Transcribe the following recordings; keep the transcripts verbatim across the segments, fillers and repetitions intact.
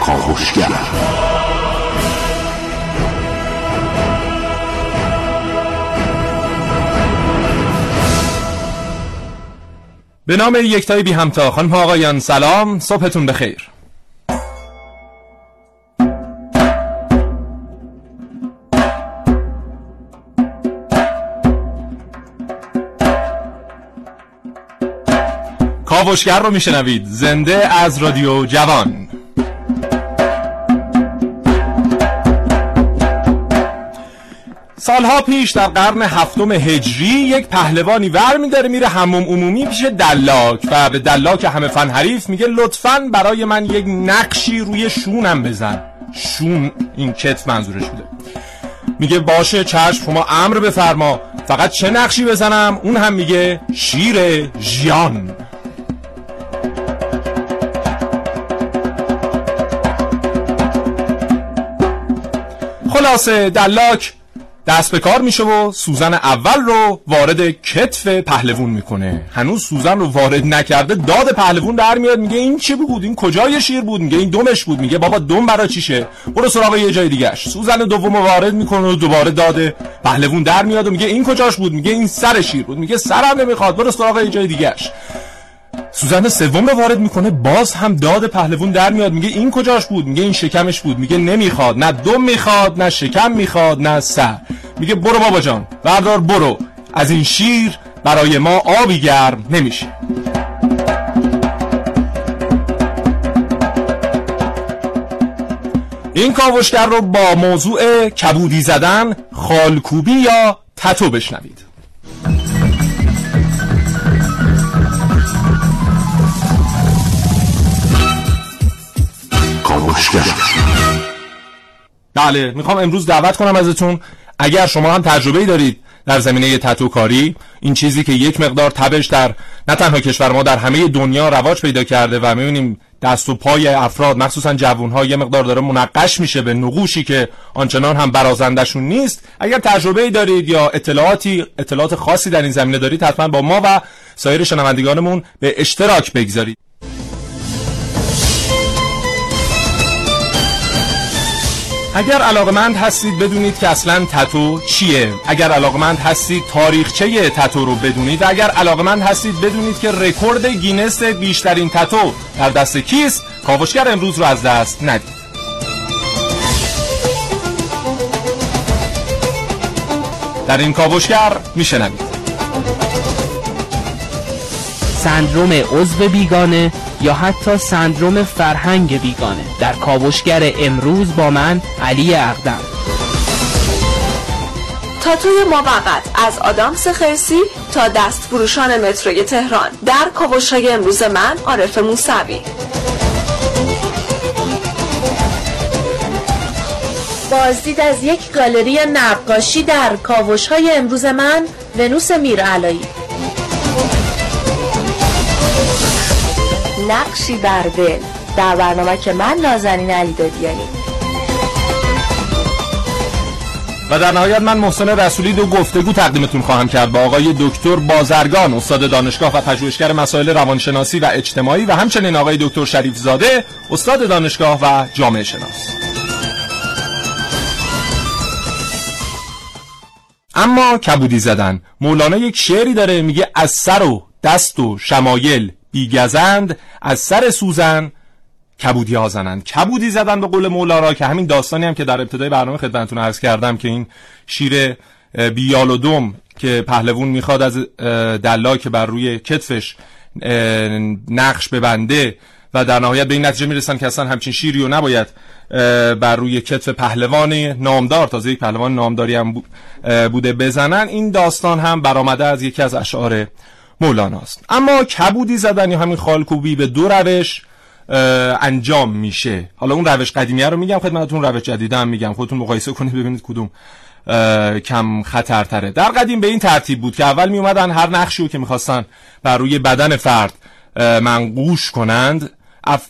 کاوشگر به نام یکتای بی همتا. خانم ها آقایان سلام، صبحتون بخیر. کاوشگر رو میشنوید زنده از رادیو جوان. سالها پیش در قرن هفتم هجری یک پهلوانی ور میداره میره حموم عمومی پیش دلاک و به دلاک همه فن حریف میگه لطفاً برای من یک نقشی روی شونم بزن. شون این کتف منظورش بوده. میگه باشه چشم، شما امر بفرما، فقط چه نقشی بزنم؟ اون هم میگه شیر ژیان. خلاصه دلاک دست به کار میشه و سوزن اول رو وارد کتف پهلوون میکنه. هنوز سوزن رو وارد نکرده داد پهلوون در میاد، میگه این چی بود؟ این کجای شیر بود؟ میگه این دمش بود. میگه بابا دم برای چیشه، برو سراغ یه جای دیگه‌اش. سوزن دوم رو وارد میکنه و دوباره داد پهلوون در میاد و میگه این کجاش بود؟ میگه این سر شیر بود. میگه سرم نمیخواد، برو سراغ یه جای دیگه‌اش. سوزن سوم رو وارد میکنه، باز هم داد پهلوون در میاد، میگه این کجاش بود؟ میگه این شکمش بود. میگه نمیخواد، نه دم میخواد، نه شکم میخواد، نه سر. میگه برو بابا جان، بردار برو، از این شیر برای ما آبی گرم نمیشه. این کاوشگر رو با موضوع کبودی زدن، خالکوبی یا تتو بشنوید. بله، میخوام امروز دعوت کنم ازتون، اگر شما هم تجربه‌ای دارید در زمینه تتوکاری، این چیزی که یک مقدار تبش در نه تنها کشور ما، در همه دنیا رواج پیدا کرده و می‌بینیم دست و پای افراد مخصوصا جوان‌ها یه مقدار داره منقش میشه به نقوشی که آنچنان هم برازندشون نیست. اگر تجربه‌ای دارید یا اطلاعاتی اطلاعات خاصی در این زمینه دارید، حتما با ما و سایر شنوندگانمون به اشتراک بگذارید. اگر علاقمند هستید بدونید که اصلا تتو چیه، اگر علاقمند هستید تاریخچه تتو رو بدونید، و اگر علاقمند هستید بدونید که رکورد گینس بیشترین تتو در دست کیست، کاوشگر امروز رو از دست ندید. در این کاوشگر میشنوید سندروم عضو بیگانه یا حتی سندروم فرهنگ بیگانه. در کاوشگر امروز با من علی اقدم. تاتوی موقت از آدامس خرسی تا دست فروشان متروی تهران، در کاوشگر امروز من عارف موسوی. بازدید از یک گالری نقاشی در کاوش‌های امروز من ونوس میرعلایی. نقشی بر دل در برنامه که من نازنین علی دادیانی. و در نهایت من محسن رسولی دو گفتگو تقدیمتون خواهم کرد با آقای دکتر بازرگان، استاد دانشگاه و پژوهشگر مسائل روانشناسی و اجتماعی، و همچنین آقای دکتر شریف زاده، استاد دانشگاه و جامعه شناس. اما کبودی زدن، مولانا یک شعری داره میگه از سر و دست و شمایل بیگزند، از سر سوزن کبودی ها زنند. کبودی زدن به قول مولانا، که همین داستانی هم که در ابتدای برنامه خدمتتون عرض کردم که این شیر بیال و دم که پهلوون میخواد از دلاک که بر روی کتفش نقش ببنده و در نهایت به این نتیجه میرسن که اصلا همچین شیری رو نباید بر روی کتف پهلوان نامدار، تازه یک پهلوان نامداری هم بوده، بزنن. این داستان هم برآمده از یکی از اشعار مولاناست. اما کبودی زدن یا همین خالکوبی به دو روش انجام میشه. حالا اون روش قدیمیه رو میگم خدمتتون، روش جدیده هم میگم، خودتون مقایسه کنید ببینید کدوم کم خطرتره. در قدیم به این ترتیب بود که اول میومدن هر نقشی رو که میخواستن بر روی بدن فرد منقوش کنند،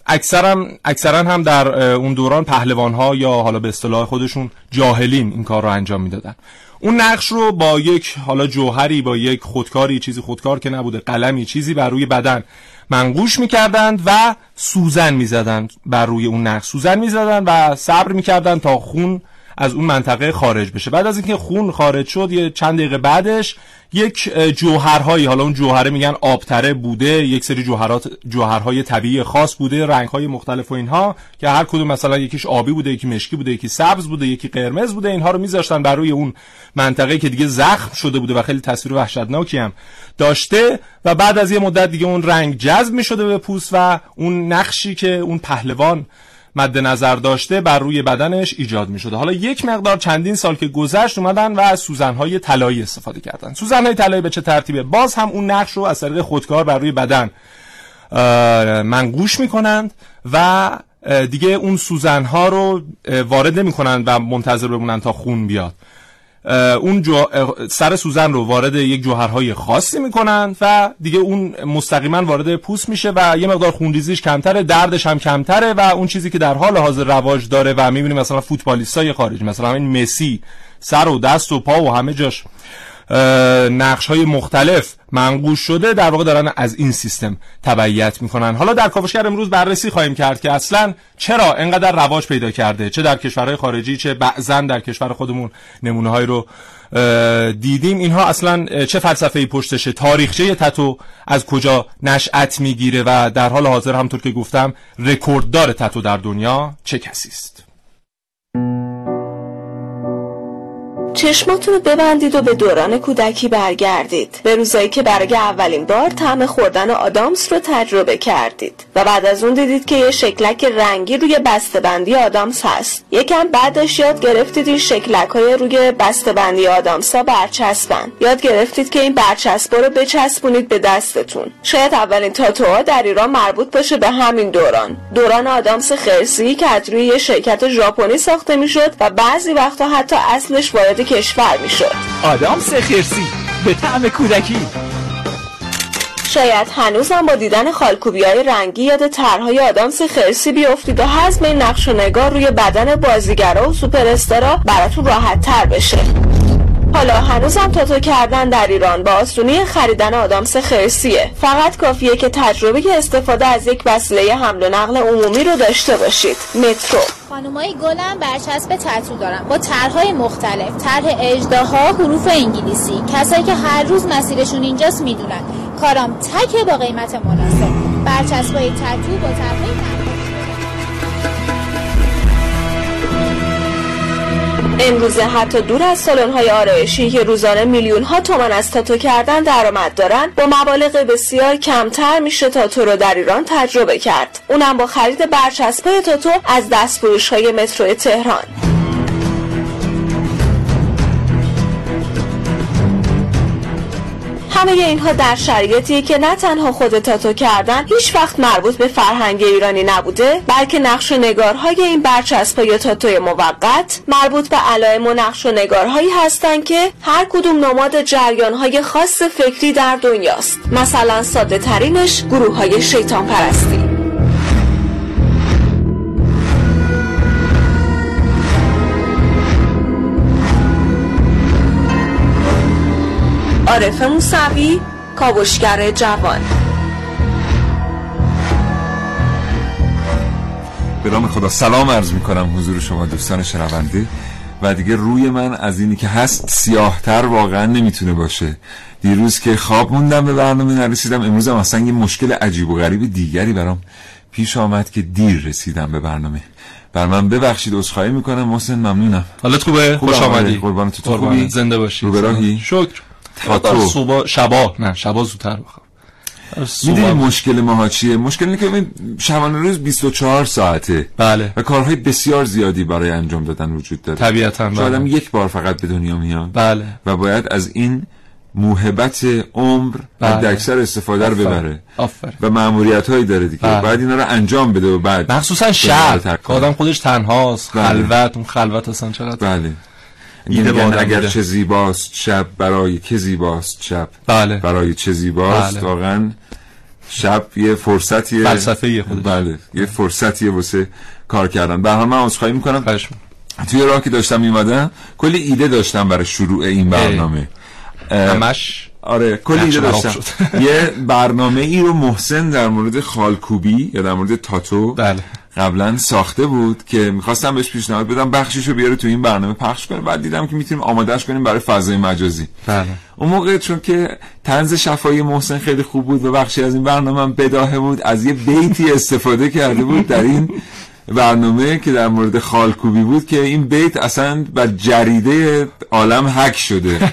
اکثرا اکثرا هم در اون دوران پهلوان‌ها یا حالا به اصطلاح خودشون جاهلین این کار رو انجام میدادن. اون نقش رو با یک حالا جوهری، با یک خودکاری، چیزی خودکار که نبوده، قلمی، چیزی بر روی بدن منقوش میکردند و سوزن میزدند بر روی اون نخ، سوزن میزدند و صبر میکردند تا خون از اون منطقه خارج بشه. بعد از اینکه خون خارج شد یه چند دقیقه بعدش یک جوهرهایی، حالا اون جوهره میگن آبتره بوده، یک سری جوهرات، جوهرهای طبیعی خاص بوده، رنگهای مختلف و اینها، که هر کدوم مثلا یکیش آبی بوده، یکی مشکی بوده، یکی سبز بوده، یکی قرمز بوده، اینها رو میذاشتن بر روی اون منطقه که دیگه زخم شده بوده و خیلی تصویر وحشتناکی هم داشته، و بعد از یه مدت دیگه اون رنگ جذب میشده به پوست و اون نقشی که اون پهلوان مد نظر داشته بر روی بدنش ایجاد می شده. حالا یک مقدار چندین سال که گذشت اومدن و از سوزن‌های طلایی استفاده کردن. سوزن‌های طلایی به چه ترتیبه؟ باز هم اون نقش رو از طریق خودکار بر روی بدن منقوش می‌کنند و دیگه اون سوزن‌ها رو وارد نمی‌کنند و منتظر بمونن تا خون بیاد. اون جو... سر سوزن رو وارد یک جوهرهای خاصی میکنن و دیگه اون مستقیما وارد پوست میشه و یه مقدار خونریزیش کمتره، دردش هم کمتره و اون چیزی که در حال حاضر رواج داره و میبینیم مثلا فوتبالیستای خارجی، مثلا این مسی سر و دست و پا و همه جاش نقش‌های مختلف منقوش شده، در واقع دارن از این سیستم تبعیت میکنن. حالا در کاوشگر امروز بررسی خواهیم کرد که اصلا چرا اینقدر رواج پیدا کرده، چه در کشورهای خارجی چه بعضاً در کشور خودمون نمونه‌هایی رو دیدیم، اینها اصلا چه فلسفه‌ای پشتشه، تاریخچه تتو از کجا نشأت میگیره و در حال حاضر همونطور که گفتم رکورددار تتو در دنیا چه کسی است. چشماتون رو ببندید و به دوران کودکی برگردید، به روزایی که برای اولین بار طعم خوردن آدامس رو تجربه کردید و بعد از اون دیدید که یه شکلک رنگی روی بسته‌بندی آدامس هست. یکم بعدش یاد گرفتید این شکلک‌های روی بسته‌بندی آدامس‌ها برچسبن، یاد گرفتید که این برچسب‌ها رو بچسبونید به دستتون. شاید اولین تاتوها در ایران مربوط باشه به همین دوران، دوران آدامس خرسی که از روی یه شرکت ژاپنی ساخته می‌شد و بعضی وقتا حتی اصلش وارد کشور می شد. آدامس خرسی به طعم کودکی. شاید هنوزم با دیدن خالکوبی‌های رنگی یاد طرح‌های آدامس خرسی بیافتید و هضم این نقش و نگار روی بدن بازیگرا و سوپر استارا براتون راحت‌تر بشه. حالا هنوزم تاتو کردن در ایران با آسونی خریدن آدامس خرسیه، فقط کافیه که تجربه استفاده از یک وسیله حمل و نقل عمومی رو داشته باشید. مترو. خانمای گلم برچسب تتو دارن با طرح‌های مختلف، طرح اژدها، حروف انگلیسی. کسایی که هر روز مسیرشون اینجاست میدونن کارام تکه با قیمت مناسب. برچسبای تتو با طرح‌های امروز حتی دور از سالن‌های آرایشی که روزانه میلیون‌ها تومان از تاتو کردن درآمد دارن، با مبالغ بسیار کمتر میشه تاتو رو در ایران تجربه کرد. اونم با خرید برچسب‌های تاتو از دستفروش‌های مترو تهران. همه اینها در شرایطی که نه تنها خود تاتو کردن هیچ وقت مربوط به فرهنگ ایرانی نبوده، بلکه نقش و نگارهای این برچسب‌های تاتوی موقت مربوط به علائم و نقش و نگارهایی هستند که هر کدوم نماد جریانهای خاص فکری در دنیاست. مثلا ساده ترینش گروه‌های شیطان پرستی. عارف موسوی، کاوشگر جوان. به نام خدا سلام عرض میکنم حضور شما دوستان شنونده. و دیگه روی من از اینی که هست سیاه‌تر واقعا نمیتونه باشه. دیروز که خواب موندم به برنامه نرسیدم، امروز هم اصلا یه مشکل عجیب و غریب دیگری برام پیش آمد که دیر رسیدم به برنامه. بر من ببخشید، عذرخواهی میکنم. محسن ممنونم. حالت خوبه؟ خوش آمدی. قربانت. تو خوبی؟ زنده باشی. روبراهی؟ شکر. تاتو صبح شبا نه شبا زودتر بخواب. میدونی مشکل ماها چیه؟ مشکل اینه که شبانه روز بیست و چهار ساعته. بله. و کارهای بسیار زیادی برای انجام دادن وجود داره. طبیعتاً. بله. آدم یک بار فقط به دنیا میاد. بله. و باید از این موهبت عمر بله. حد اکثر استفاده رو ببره. آفر. و مأموریت‌هایی داره دیگه. بله. باید اینا رو انجام بده و بعد. مخصوصاً شب. آدم خودش تنهاست، خلوت، اون خلوت اصلا چقدر. بله. میگن اگر چه زیباست شب برای که زیباست شب. بله. برای چه زیباست واقعا. بله. شب یه فرصتیه، فلسفه خودش. بله یه فرصتیه واسه کار کردن. به هر حال من عذرخواهی میکنم. خواهش میکنم. توی راه که داشتم میومدم کلی ایده داشتم برای شروع این برنامه. همش آره کلی اینجا داشتم یه برنامه ای رو محسن در مورد خالکوبی یا در مورد تاتو بله. قبلا ساخته بود که میخواستم بهش پیشنهاد بدم بخشیشو بیاره تو این برنامه پخش کنه، بعد دیدم که میتونیم آمادهش کنیم برای فضای مجازی. بله. اون موقع چون که طنز شفاهی محسن خیلی خوب بود و بخشی از این برنامه هم بداهه بود، از یه بیتی استفاده کرده بود در این برنامه که در مورد خالکوبی بود که این بیت اصلا بر جریده عالم هک شده.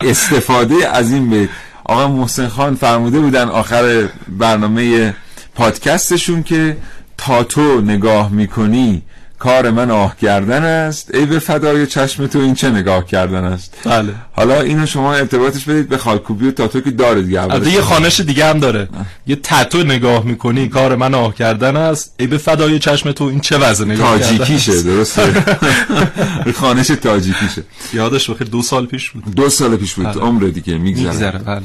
استفاده از این بیت آقا محسن خان فرموده بودن آخر برنامه پادکستشون که تا تو نگاه میکنی کار من آه کردن است، ای به فدای چشم تو این چه نگاه کردن است. بله. حالا اینو شما ارتباطش بدید به خالکوبی و تاتو که داره دیگه. البته یه خوانش دیگه هم داره. آه. یه تاتو نگاه میکنی کار من آه کردن است، ای به فدای چشم تو این چه وضع نگاه کردن است. تاجیکیشه، درسته. خوانش تاجیکیشه. یادش بخیر دو سال پیش بود. دو سال پیش بود. عمر دیگه میگذره. بله.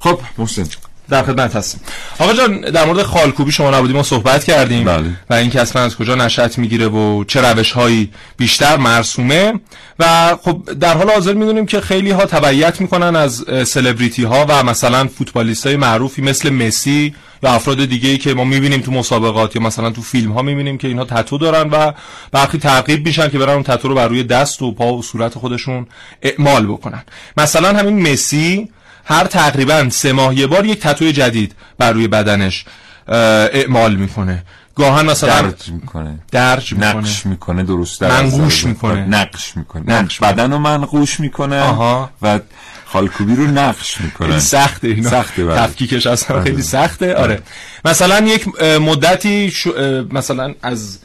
خب محسن در خدمت هستیم. آقا جان در مورد خالکوبی شما نبودیم، ما صحبت کردیم بله. و اینکه اصلا از کجا نشأت میگیره و چه روش‌هایی بیشتر مرسومه و خب در حال حاضر میدونیم که خیلی ها تبعیت میکنن از سلبریتی ها و مثلا فوتبالیستای معروفی مثل مسی یا افراد دیگه‌ای که ما میبینیم تو مسابقات یا مثلا تو فیلم ها میبینیم که اینها تتو دارن و برخی تعقیب میشن که برن اون تتو رو بر روی دست و پا و صورت خودشون اعمال بکنن. مثلا همین مسی هر تقریبا سه ماه یه بار یک تتوی جدید بر روی بدنش اعمال میکنه، گاهن مثلا درج میکنه، درج میکنه، نقش میکنه، درست درست منقوش میکنه، نقش میکنه، نقش بدن رو منقوش میکنه. آها. و خالکوبی رو نقش میکنه. سخته اینا، سخته برای تفکیکش اصلا خیلی سخته. آره برد. مثلا یک مدتی شو... مثلا از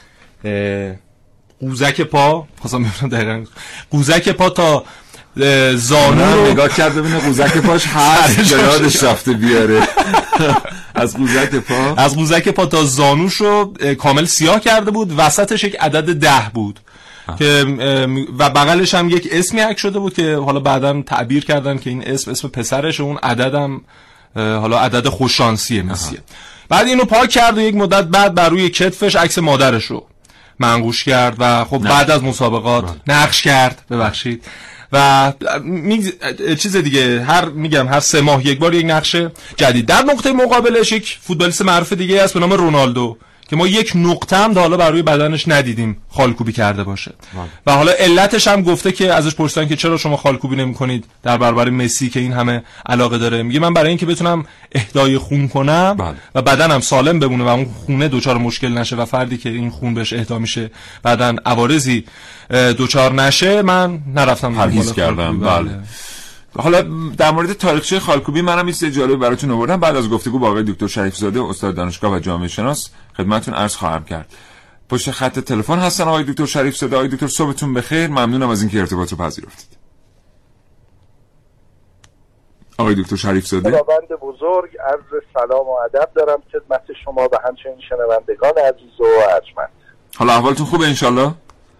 قوزک پا خواستم ببینم دقیقاً قوزک پا تا زانو نگاه کرد ببینه قوزک پاش هست جلادش رفته بیاره. از قوزک پا از قوزک پا تا زانوش رو کامل سیاه کرده بود، وسطش یک عدد ده بود که و بغلش هم یک اسمی حک شده بود که حالا بعداً تعبیر کردن که این اسم اسم پسرش، اون عددم حالا عدد خوششانسیه مسیه. بعد اینو پاک کرد و یک مدت بعد بر روی کتفش عکس مادرش رو منقوش کرد و خب نقش. بعد از مسابقات نقش کرد ببخشید و می... چیز دیگه هر میگم هر سه ماه یک بار یک نقش جدید. در نقطه مقابلش یک فوتبالیست معروف دیگه هست به نام رونالدو که ما یک نقطه هم تا حالا بر روی بدنش ندیدیم خالکوبی کرده باشه واقع. و حالا علتش هم گفته که ازش پرسیدن که چرا شما خالکوبی نمی‌کنید در برابر مسی که این همه علاقه داره، میگه من برای اینکه بتونم اهدای خون کنم بله. و بدنم سالم بمونه و اون خونه دوچار مشکل نشه و فردی که این خون بهش اهدا میشه بعدن عوارضی دوچار نشه، من نرفتم پرهیز کردم بله, بله. حالا در مورد تاریخچه خالکوبی منم یه چیز جالب براتون آوردم بعد از گفتگو با آقای دکتر شریف زاده استاد دانشگاه و جامعه شناس خدمتتون عرض خواهم کرد. پشت خط تلفن هستن آقای دکتر شریف زاده. آقای دکتر صبحتون بخیر، ممنونم از اینکه ارتباط رو پذیرفتید. آقای دکتر شریف زاده خداوند بزرگ عرض سلام و ادب دارم خدمت شما و همچنین شنوندگان عزیز و ارجمند. حالا احوالتون خوبه ان شاءالله؟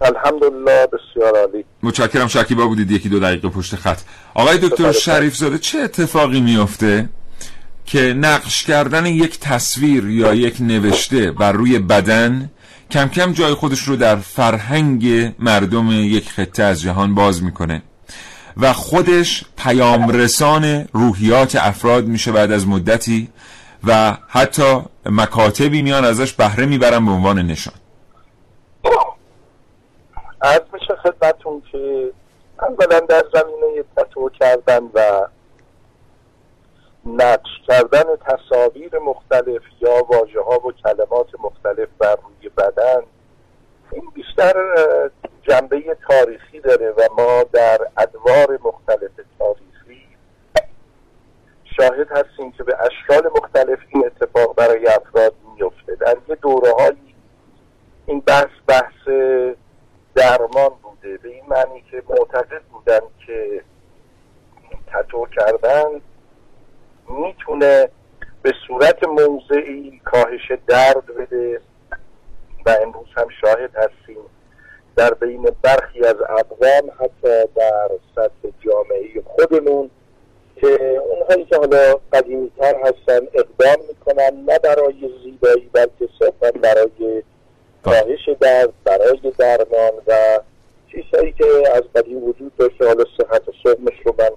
الحمدلله بسیار عالی. متشکرم. شکیبا بودید یکی دو دقیقه پشت خط. آقای دکتر شریف زاده چه اتفاقی میفته که نقش کردن یک تصویر یا یک نوشته بر روی بدن کم کم جای خودش رو در فرهنگ مردم یک خطه از جهان باز میکنه و خودش پیام رسان روحیات افراد میشه بعد از مدتی و حتی مکاتبی میان ازش بهره میبرن به عنوان نشان؟ عرض میشه خدمتون که اولا در زمینه تتو کردن و نقش کردن تصاویر مختلف یا واژه ها و کلمات مختلف بر روی بدن این بیشتر جنبه تاریخی داره و ما در ادوار مختلف تاریخی شاهد هستیم که به اشکال مختلف این اتفاق برای افراد میفته. در یه دوره هایی این بحث بحث درمان بوده به این معنی که معتقد بودن که تتو کردن میتونه به صورت موضعی کاهش درد بده و امروز هم شاهد هستیم در بین برخی از اقوام حتی در سطح جامعه خودمون که اونهایی که حالا قدیمی‌تر هستن اقدام میکنن نه برای زیبایی بلکه صرفاً برای کاهش درد، برای درمان و چیزهایی که از قدیم وجود داشته. حالا صحت و صحبش رو من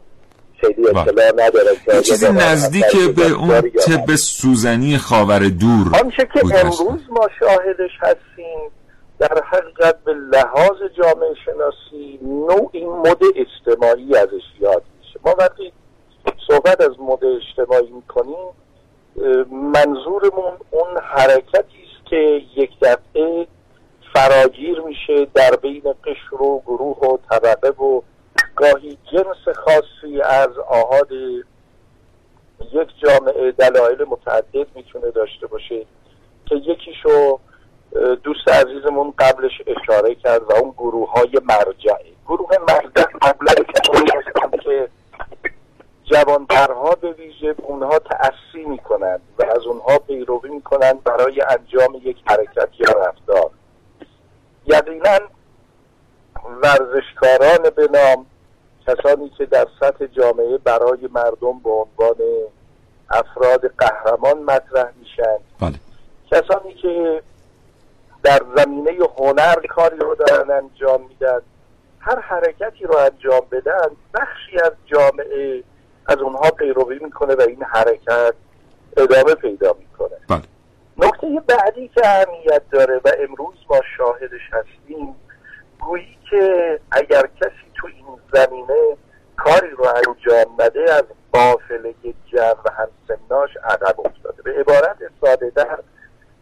یه چیزی نزدیک به اون طب سوزنی خاور دور. آنچه که امروز ما شاهدش هستیم در حقیقت به لحاظ جامعه شناسی نوعی مد اجتماعی ازش یاد میشه. ما وقتی صحبت از مد اجتماعی میکنیم منظورمون اون حرکتی است که یک دفعه فراگیر میشه در بین قشر و گروه و طبقه و گاهی جنس خاصی از آحاد یک جامعه. دلایل متعدد میتونه داشته باشه که یکیشو دوست عزیزمون قبلش اشاره کرد و اون گروه های مرجعی، گروه مرجع قبلا که جوانترها به ویژه اونها تأثیر میکنند و از اونها پیروی میکنند برای انجام یک حرکت یا رفتار. یقینا ورزشکاران به نام، کسانی که در سطح جامعه برای مردم به عنوان افراد قهرمان مطرح میشن، بله. کسانی که در زمینه هنر کاری رو دارن انجام میدن، هر حرکتی رو انجام بدن بخشی از جامعه از اونها پیروی میکنه و این حرکت ادامه پیدا میکنه. بله. نکته بعدی که اهمیت داره و امروز ما شاهدش هستیم، گویی که اگر کسی تو این زمینه کاری رو انجام نده از قافله جمع و همسناش عقب افتاده. به عبارت ساده در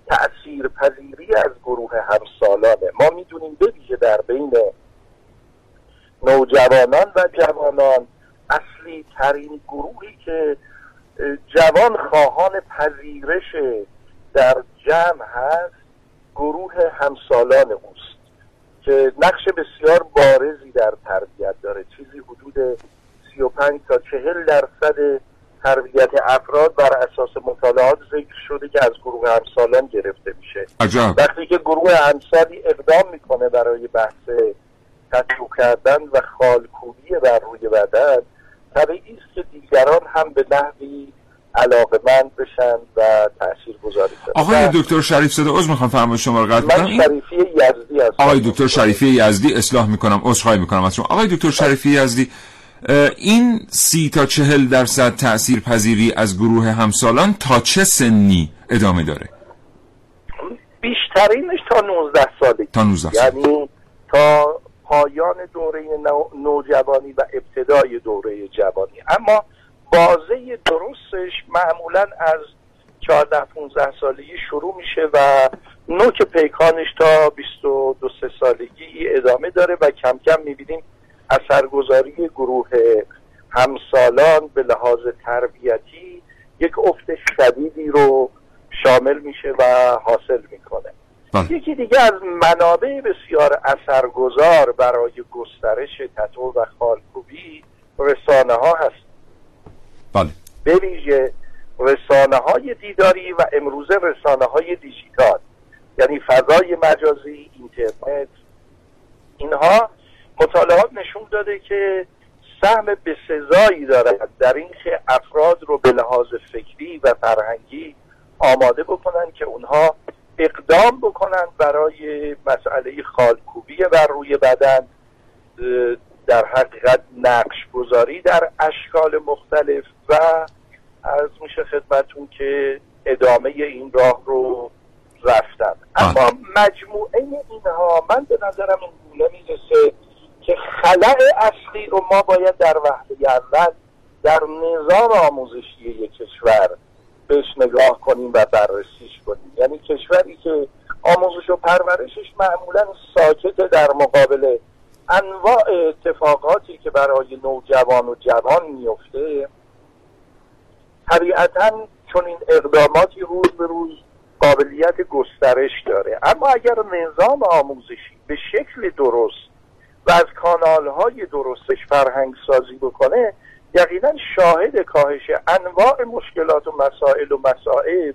تأثیر پذیری از گروه همسالانه. ما میدونیم به ویژه در بین نوجوانان و جوانان اصلی ترین گروهی که جوان خواهان پذیرش در جمع هست گروه همسالان اوست که نقش بسیار بارزی در تربیت داره. چیزی حدود سی و پنج تا چهل درصد تربیت افراد بر اساس مطالعات ذکر شده که از گروه همسالان گرفته میشه. عجب. وقتی که گروه همسالی اقدام میکنه برای بحث تطبیق کردن و خالکوبی بر روی بدن، طبیعی است که دیگران هم به نحوی علاقمند بشن و تأثیر گذاری کنن. آقای دکتر شریف زاده، عذر میخوام فرمایش شما رو قطع کنم. من شریفی یزدی هستم. آقای دکتر شریفی یزدی، اصلاح میکنم، عذرخواهی میکنم از شما. آقای دکتر شریفی یزدی، این سی تا چهل درصد تأثیر پذیری از گروه همسالان تا چه سنی ادامه داره؟ بیشترینش تا نوزده سالگی. تا نوزده سالگی. یعنی تا پایان دوره نو... نوجوانی و ابتدای دوره جوانی. اما بازه درستش معمولا از چهارده پانزده سالگی شروع میشه و نوک پیکانش تا بیست و دو سالگی ادامه داره و کم کم میبینیم اثرگذاری گروه همسالان به لحاظ تربیتی یک افت شدیدی رو شامل میشه و حاصل میکنه. یکی دیگه از منابع بسیار اثرگذار برای گسترش تطور و خالکوبی رسانه ها هست. بله. به ویژه رسانه های دیداری و امروزه رسانه های دیجیتال، یعنی فضای مجازی، اینترنت، اینها مطالعات نشون داده که سهم بسزایی دارد در اینکه افراد رو به لحاظ فکری و فرهنگی آماده بکنن که اونها اقدام بکنن برای مسئله خالکوبی بر روی بدن، در حقیقت نقش‌گذاری در اشکال مختلف و عرض میشه خدمتون که ادامه این راه رو رفتن. اما مجموعه اینها من به نظرم این گونه میرسه که خلأ اصلی رو ما باید در وهله اول در نظام آموزشی یک کشور بهش نگاه کنیم و بررسیش کنیم. یعنی کشوری که آموزش و پرورشش معمولا ساکت در مقابل انواع اتفاقاتی که برای نوجوان و جوان میفته، طبیعتا چون این اقداماتی روز به روز قابلیت گسترش داره. اما اگر نظام آموزشی به شکل درست و از کانال‌های درستش فرهنگ سازی بکنه، یقینا شاهد کاهش انواع مشکلات و مسائل و مصائب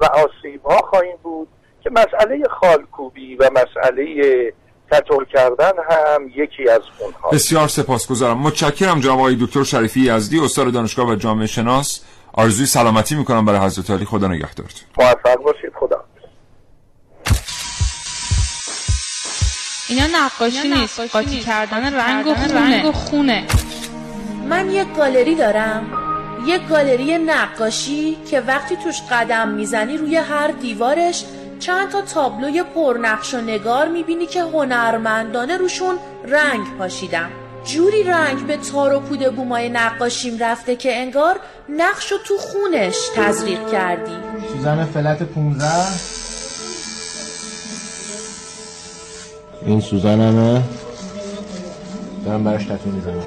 و آسیب‌ها خواهیم بود که مسئله خالکوبی و مسئله تطور کردن هم یکی از اونها. بسیار سپاسگزارم. متشکرم جناب آقای دکتر شریفی یزدی، استاد دانشگاه و جامعه شناس. آرزوی سلامتی میکنم برای حضرت علی. خدا نگهدار. موفق باشید. خدا. اینا نقاشی نیست، قاطی کردن رنگ و خونه. من یک گالری دارم، یک گالری نقاشی که وقتی توش قدم میزنی روی هر دیوارش چند تا تابلوی پرنقش و نگار میبینی که هنرمندانه روشون رنگ پاشیدم. جوری رنگ به تار و پود بومای نقاشیم رفته که انگار نقش رو تو خونش تزریق کردی. سوزن فلت پونزه. این سوزن همه دارم براش تطور میزنم.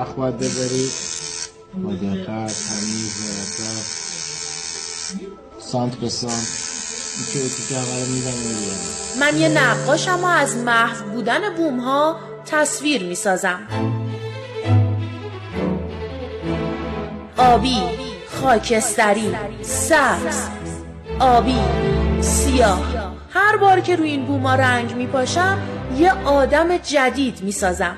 رخ باید بذارید با دقت، تمیز و دقت، سانت به سانت. من یه نقاشم و از محو بودن بوم ها تصویر می سازم. آبی، خاکستری، سبز، آبی، سیاه. هر بار که روی این بوم ها رنگ می پاشم یه آدم جدید می سازم.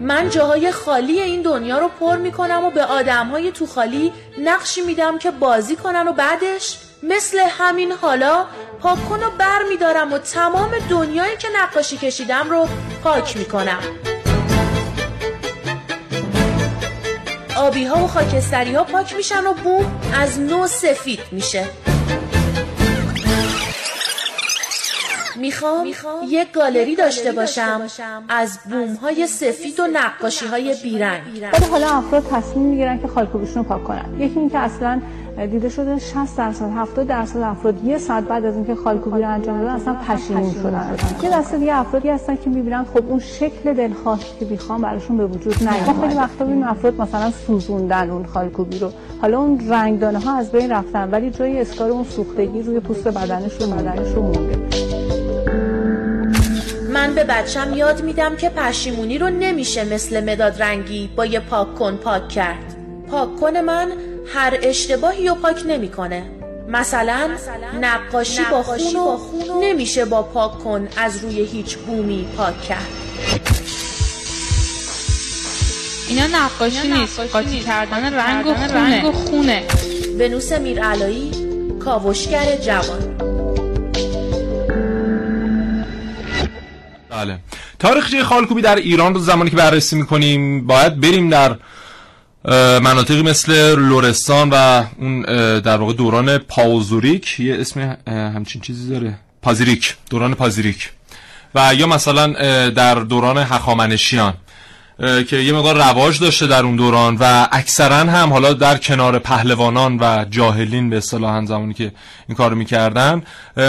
من جاهای خالی این دنیا رو پر میکنم و به آدمهای تو خالی نقشی میدم که بازی کنن و بعدش مثل همین حالا پاک کن و بر میدارم و تمام دنیایی که نقاشی کشیدم رو پاک میکنم. آبی ها و خاکستری ها پاک میشن و بوم از نو سفید میشه. میخوام, میخوام یک گالری داشته باشم, باشم از بوم‌های سفید و نقاشی‌های بیرنگ. ولی حالا افراد تصمیم میگیرن که خالکوبیشون رو پاک کنن. یکی اینکه اصلا دیده شده شصت درصد هفتاد درصد افراد یه ساعت بعد از اینکه خالکوبی رو انجام دادن اصلا پشیمون شدن. یه دسته دیگه افرادی هستن که میبینن خب اون شکل دلخواهی که میخوام براشون به وجود نیومد. خیلی وقتا این افراد مثلا سوزوندن اون خالکوبی رو. حالا اون رنگدانه‌ها از بین رفتن ولی جای اسکار اون سوختگی روی پوست بدنش و مدنش مونده. من به بچم یاد میدم که پشیمونی رو نمیشه مثل مداد رنگی با یه پاک کن پاک کرد. پاک کن من هر اشتباهی رو پاک نمیکنه. مثلا نقاشی با خونو نمیشه با پاک کن از روی هیچ بومی پاک کرد. اینا نقاشی نیست، قاطی کردن رنگ و خونه, و خونه. ونوس میرعلایی، کاوشگر جوان. بله. تاریخچه خالکوبی در ایران رو زمانی که بررسی میکنیم باید بریم در مناطقی مثل لرستان و اون در واقع دوران پازوریک، یه اسم همچین چیزی داره، پازیریک، دوران پازیریک، و یا مثلا در دوران هخامنشیان که یه مقدار رواج داشته در اون دوران و اکثرا هم حالا در کنار پهلوانان و جاهلین به اصطلاح زمانی که این کارو میکردن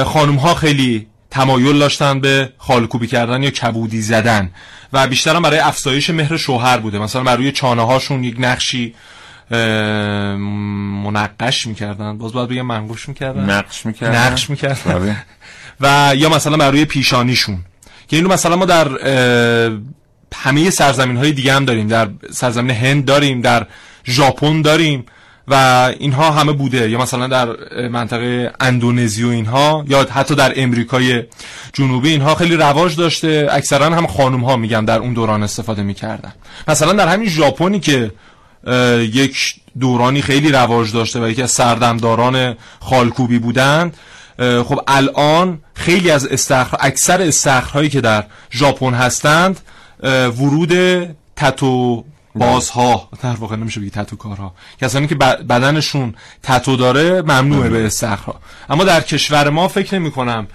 خانم ها خیلی تمایل داشتن به خالکوبی کردن یا کبودی زدن و بیشتر هم برای افزایش مهر شوهر بوده. مثلا بر روی چانه هاشون یک نقشی منقش میکردن، باز باید بگم منقش میکردن، نقش میکردن نقش میکردن و یا مثلا بر روی پیشانیشون، که اینو مثلا ما در همه سرزمین های دیگه هم داریم، در سرزمین هند داریم، در ژاپن داریم و اینها همه بوده، یا مثلا در منطقه اندونزی و اینها یا حتی در امریکای جنوبی اینها خیلی رواج داشته. اکثرا هم خانم ها میگم در اون دوران استفاده میکردن. مثلا در همین ژاپنی که یک دورانی خیلی رواج داشته و یکی از سردمداران خالکوبی بودند، خب الان خیلی از استخر، اکثر استخرهایی که در ژاپن هستند ورود تتو بازها، در واقع نمیشه بگی تتوکارها، کسانی که بدنشون تتو داره ممنوعه به استخرها. اما در کشور ما فکر نمی کنم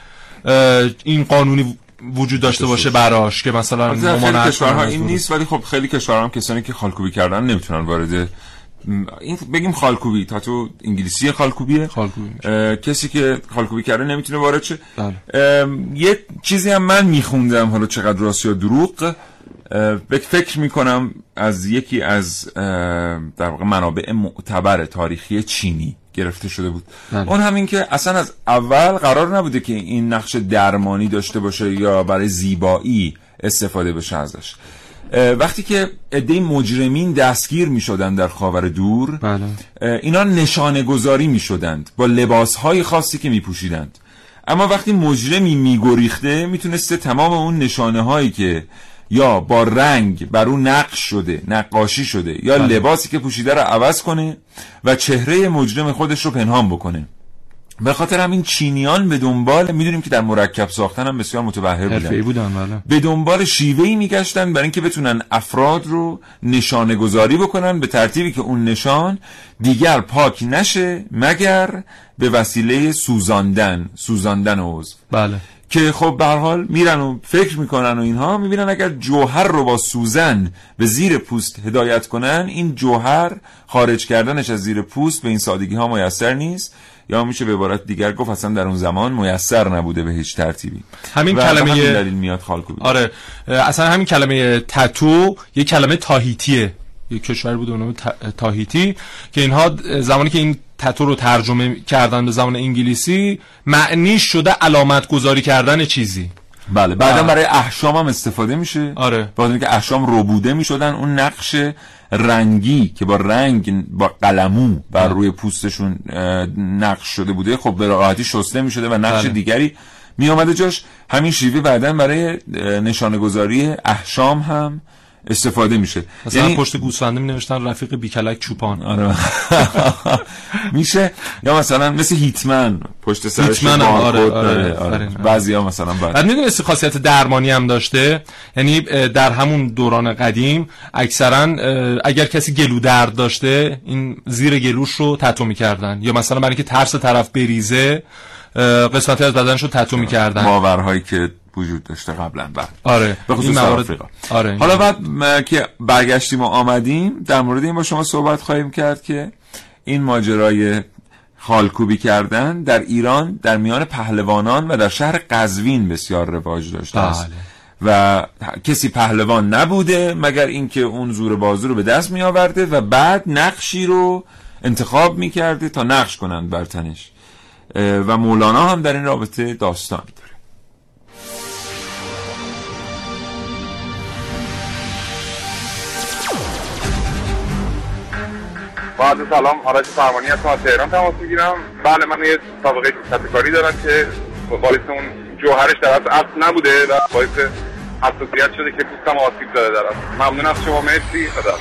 این قانونی وجود داشته باشه براش که مثلا ممانعت خیلی کشورها این نیست، ولی خب خیلی کشورها هم کسانی که خالکوبی کردن نمیتونن وارد این بگیم خالکوبی، تتو انگلیسی خالکوبیه، خالکوبی کسی که خالکوبی کرده نمیتونه وارد شه. یه چیزی هم من میخوندم، حالا چقدر راست یا دروغ فکر میکنم از یکی از در واقع منابع معتبر تاریخی چینی گرفته شده بود. بله. اون همین که اصلا از اول قرار نبوده که این نقش درمانی داشته باشه یا برای زیبایی استفاده بشه ازش. وقتی که عده مجرمین دستگیر می شدن در خاور دور، بله، اینا نشانه گذاری می شدند با لباسهای خاصی که می پوشیدند. اما وقتی مجرمی می گریخته می تونسته تمام اون نشانه هایی که یا با رنگ بر اون نقش شده، نقاشی شده، یا بله، لباسی که پوشیده رو عوض کنه و چهره مجرم خودش رو پنهان بکنه به خاطر همین چینیان به دنبال، میدونیم که در مرکب ساختن هم بسیار متبحر بودن, بودن بله. به دنبال شیوهی میگشتن برای اینکه بتونن افراد رو نشانه گذاری بکنن به ترتیبی که اون نشان دیگر پاک نشه مگر به وسیله سوزاندن سوزاندن عضو. بله. که خب به هر حال میرن و فکر میکنن و اینها میبینن اگر جوهر رو با سوزن به زیر پوست هدایت کنن، این جوهر خارج کردنش از زیر پوست به این سادگی ها میسر نیست، یا میشه به عبارت دیگر گفت اصلا در اون زمان میسر نبوده به هیچ ترتیبی. همین کلمه همین دلیل میاد خالکوبی. آره اصلا همین کلمه تتو یه کلمه تاهیتیه، یک کشور بود به نام تاهیتی که اینها زمانی که این تتو رو ترجمه کردن به زبان انگلیسی معنیش شده علامت گذاری کردن چیزی. بله. بعدا برای احشام هم استفاده میشه. آره. بعد اینکه احشام ربوده میشدن اون نقش رنگی که با رنگ با قلمو بر روی پوستشون نقش شده بوده، خب به راحتی شسته میشده و نقش بله. دیگری می اومده جاش. همین شیوه بعدا برای نشانه گذاری احشام هم استفاده میشه. مثلا یعنی... پشت گوسفنده می نوشتن رفیق بیکلک چوپان. آره. میشه. یا مثلا مثل هیتمن پشت سرش بارکد. آره آره, آره. آره. آره. بعضیا مثلا بعد میدونید خاصیت درمانی هم داشته، یعنی در همون دوران قدیم اکثرا اگر کسی گلو درد داشته این زیر گلوش رو تتو می‌کردن، یا مثلا برای اینکه ترس طرف بریزه قسمتی از بدنش رو تتو می‌کردن. باورهایی که وجود داشته قبلا بعد. آره. به خصوص آفریقا. آره. حالا بعد م... که برگشتیم و آمدیم در مورد این با شما صحبت خواهیم کرد که این ماجرای خالکوبی کردن در ایران در میان پهلوانان و در شهر قزوین بسیار رواج داشته است. بله. و کسی پهلوان نبوده مگر اینکه اون زور بازو رو به دست می آورده و بعد نقشی رو انتخاب می کرده تا نقش کنند بر تنش. و مولانا هم در این رابطه داستان داره. بعد سلام، آرش فرمانی هستم، از تهران تماس میگیرم. بله، من یه سابقه کاری دارم که باعث اون جوهرش در اصل اصل نبوده و باعث حساسیت شده که پوستم آسیب زده در اصل. ممنون از شما، مرسی. خدا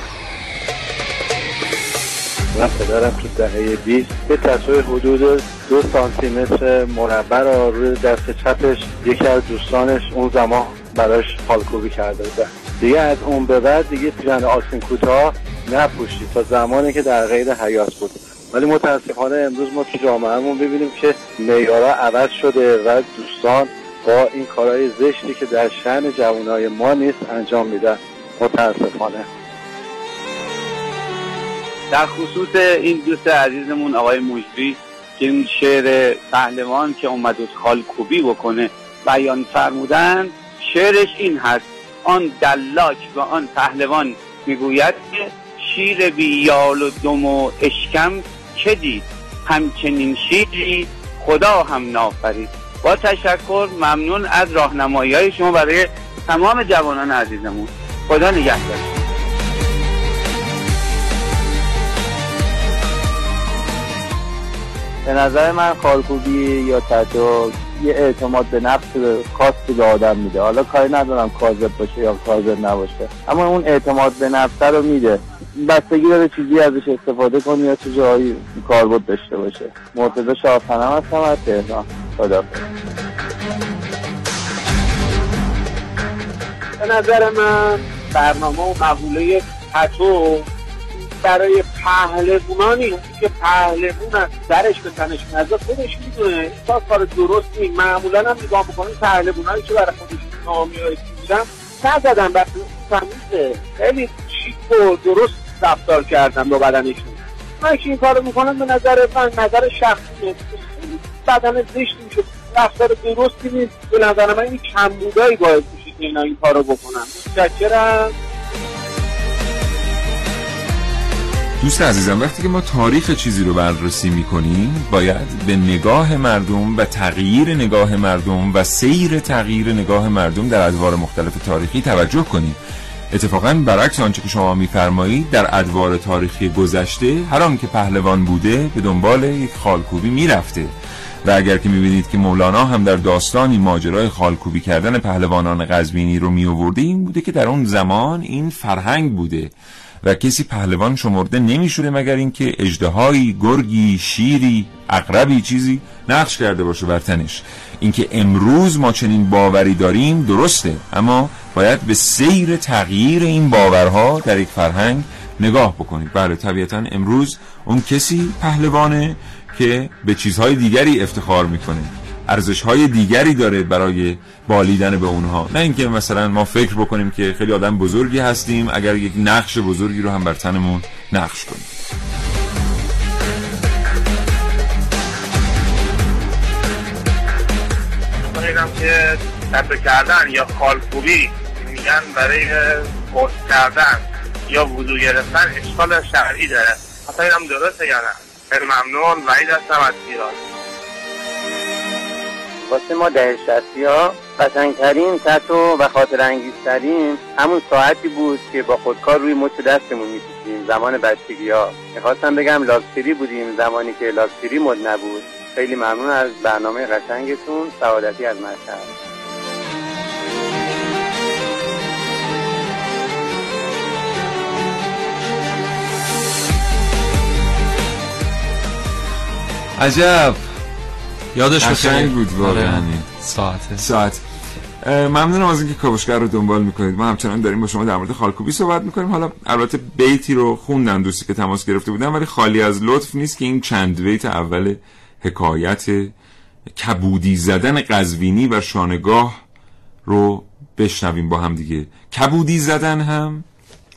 من پدرم تو دهه بیست به تصویر حدود دو سانتی متر مربع را روی دست چپش یکی از دوستانش اون زمان براش خالکوبی کرده بود. دیگه از اون به بعد دیگه پیراهن آستین کوتاه نپوشید تا زمانی که در قید حیات بود. ولی متاسفانه امروز ما تو جامعهمون ببینیم که معیارها عوض شده و دوستان با این کارهای زشتی که در شأن جوانای ما نیست انجام میدن، متاسفانه. در خصوص این دوست عزیزمون آقای مجری که این شعر پهلوان که اومد و خالکوبی بکنه بیان فرمودن، شعرش این هست: آن دلاک و آن پهلوان میگوید که شیر بیال و دم و اشکم چه دید، همچنین شیری خدا هم نافرید. با تشکر، ممنون از راهنمایی‌های شما برای تمام جوانان عزیزمون. خدا نگهدار. به نظر من خالکوبی یا تتو یه اعتماد به نفس خاصی به آدم میده. حالا کاری ندارم کاذب باشه یا کاذب نباشه، اما اون اعتماد به نفس رو میده. بستگی داره چیزی ازش استفاده کنی یا چه جایی کاربرد داشته باشه. مرتضی شاهپنم هستم از تهران. خداحافظ. به نظر من برنامه و مقوله تتو برای پهلوانی که پهلوان از درش به تنش نزد خودش میدونه این تا کار درست می. معمولا هم نگاه میکنه پهلوانایی که برای خودش نامیایی بودن نزدن، بس تمیزه، خیلی شیک و درست رفتار کردن با بدنشون. من که این کارو میکنم به نظر من نظر شخصیه، بدن زشت میشه، رفتار درستی نیست. به نظر من این کمبودایی باعث میشه که اینا این کارو بکنن. متشکرم. دوست عزیزم، وقتی که ما تاریخ چیزی رو بررسی میکنیم باید به نگاه مردم و تغییر نگاه مردم و سیر تغییر نگاه مردم در ادوار مختلف تاریخی توجه کنیم. اتفاقاً برعکس آنچه که شما میفرمایید، در ادوار تاریخی گذشته هر آن که پهلوان بوده به دنبال یک خالکوبی میرفته و اگر که میبینید که مولانا هم در داستانی ماجرای خالکوبی کردن پهلوانان قزوینی رو میآورده، این بوده که در اون زمان این فرهنگ بوده و کسی پهلوان شمرده نمیشوره مگر اینکه اژدهایی، گرگی، شیری، عقربی چیزی نقش کرده باشه بر تنش. اینکه امروز ما چنین باوری داریم درسته، اما باید به سیر تغییر این باورها در یک فرهنگ نگاه بکنید. بله طبیعتاً امروز اون کسی پهلوانه که به چیزهای دیگری افتخار میکنه، ارزش‌های دیگری داره برای بالیدن به اونها، نه اینکه مثلا ما فکر بکنیم که خیلی آدم بزرگی هستیم اگر یک نقش بزرگی رو هم بر تنمون نقش کنیم. اینم که تطور کردن یا خالکوبی میگن برای قصد کردن یا وضو گرفتن اشکال شرعی داره، حتی اینم درسته یا نه؟ ممنون. وحید هستم از ایران. واسه ما دهه شصتی ها قشنگترین تتو و خاطر انگیزترین همون ساعتی بود که با خودکار روی مچ دستمون می‌کشیدیم زمان بچگی ها. می‌خواستم بگم لاکچری بودیم زمانی که لاکچری مد نبود. خیلی ممنون از برنامه قشنگتون. سعادتی از مشهد. عجب یادش بخیر بود واقعا. ساعته ساعت. ممنونم از اینکه کاوشگر رو دنبال میکنید. ما همچنان داریم با شما در مورد خالکوبی صحبت میکنیم. حالا البته بیتی رو خوندن دوستی که تماس گرفته بودن، ولی خالی از لطف نیست که این چند بیت اول حکایت کبودی زدن قزوینی و شانگاه رو بشنویم با هم دیگه. کبودی زدن هم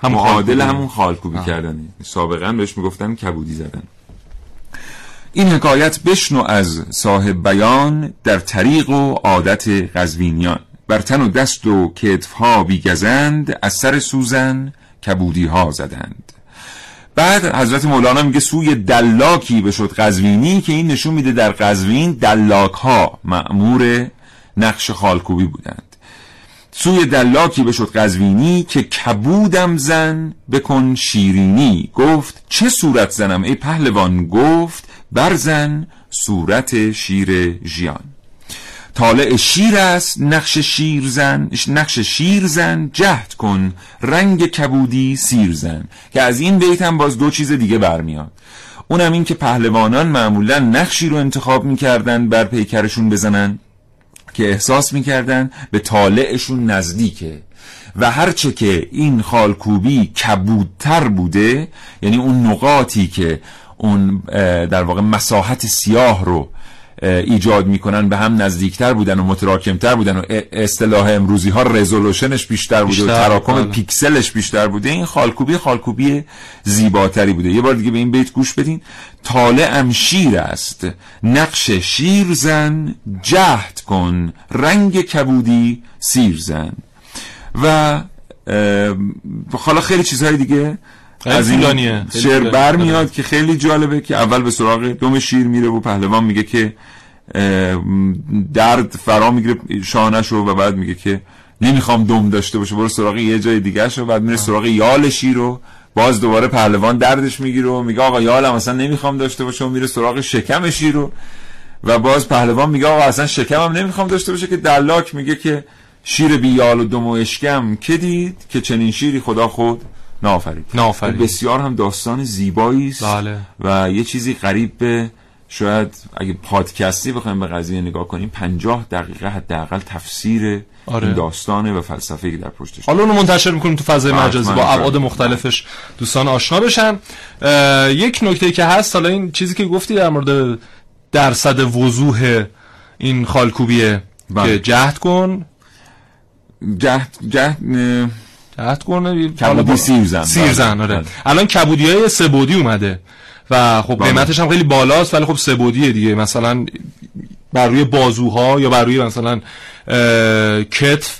هم معادل همون خالکوبی کردنه. سابقا بهش میگفتن کبودی زدن. این حکایت بشنو از صاحب بیان در طریق و عادت قزوینیان. بر تن و دست و کتفها بیگزند، از سر سوزن کبودی ها زدند. بعد حضرت مولانا میگه سوی دلاکی بشد قزوینی، که این نشون میده در قزوین دلاک ها مأمور نقش خالکوبی بودند. سوی دلاکی بشد قزوینی که کبودم زن بکن شیرینی. گفت چه صورت زنم ای پهلوان؟ گفت برزن صورت شیر ژیان. طالع شیر است نقش شیر زن، نقش شیر زن جهد کن رنگ کبودی سیر زن. که از این بیت هم باز دو چیز دیگه برمیاد، اونم این که پهلوانان معمولا نقشی رو انتخاب میکردن بر پیکرشون بزنن که احساس میکردن به طالعشون نزدیکه، و هرچه که این خالکوبی کبودتر بوده، یعنی اون نقاطی که اون در واقع مساحت سیاه رو ایجاد میکنن به هم نزدیکتر بودن و متراکمتر بودن و اصطلاح امروزی ها رزولوشنش بیشتر بوده بیشتر و تراکم بله. پیکسلش بیشتر بوده. این خالکوبی خالکوبی زیباتری بوده. یه بار دیگه به این بیت گوش بدین. طالعم شیر است نقش شیر زن جهد کن رنگ کبودی سیر زن. و حالا خیلی چیزهای دیگه از این شعر برمیاد که خیلی جالبه، که اول به سراغ دم شیر میره و پهلوان میگه که درد فرا میگیره شانشو و بعد میگه که نمیخوام دم داشته باشه، برو سراغ یه جای دیگه شو. بعد میره سراغ یال شیر و باز دوباره پهلوان دردش میگیره و میگه آقا یالم اصلا نمیخوام داشته باشه، و میره سراغ شکم شیر و و باز پهلوان میگه آقا اصلا شکمم نمیخوام داشته باشه، که دلاک میگه که شیر بی یال و دم و اشکم که دید که چنین شیری خدا خود نافرید. نافرید. بسیار هم داستان زیبایی است بله. و یه چیزی قریب به شاید اگه پادکستی بخوایم به قضیه نگاه کنیم پنجاه دقیقه حداقل تفسیر آره. این داستانه و فلسفه‌ای که در پشتشه. حالا اونو منتشر می‌کنیم تو فضای مجازی با ابعاد مختلفش دوستان آشنا بشن. یک نکته که هست، حالا این چیزی که گفتی در مورد درصد وضوح این خالکوبیه بله. که جهد کن جهد جهد نه. حت کنه کبودی سیرزن سیرزن آره. الان کبودیای سه بعدی اومده و خب قیمتش هم خیلی بالاست، ولی خب سه بعدیه دیگه، مثلا بر روی بازوها یا بر روی مثلا کتف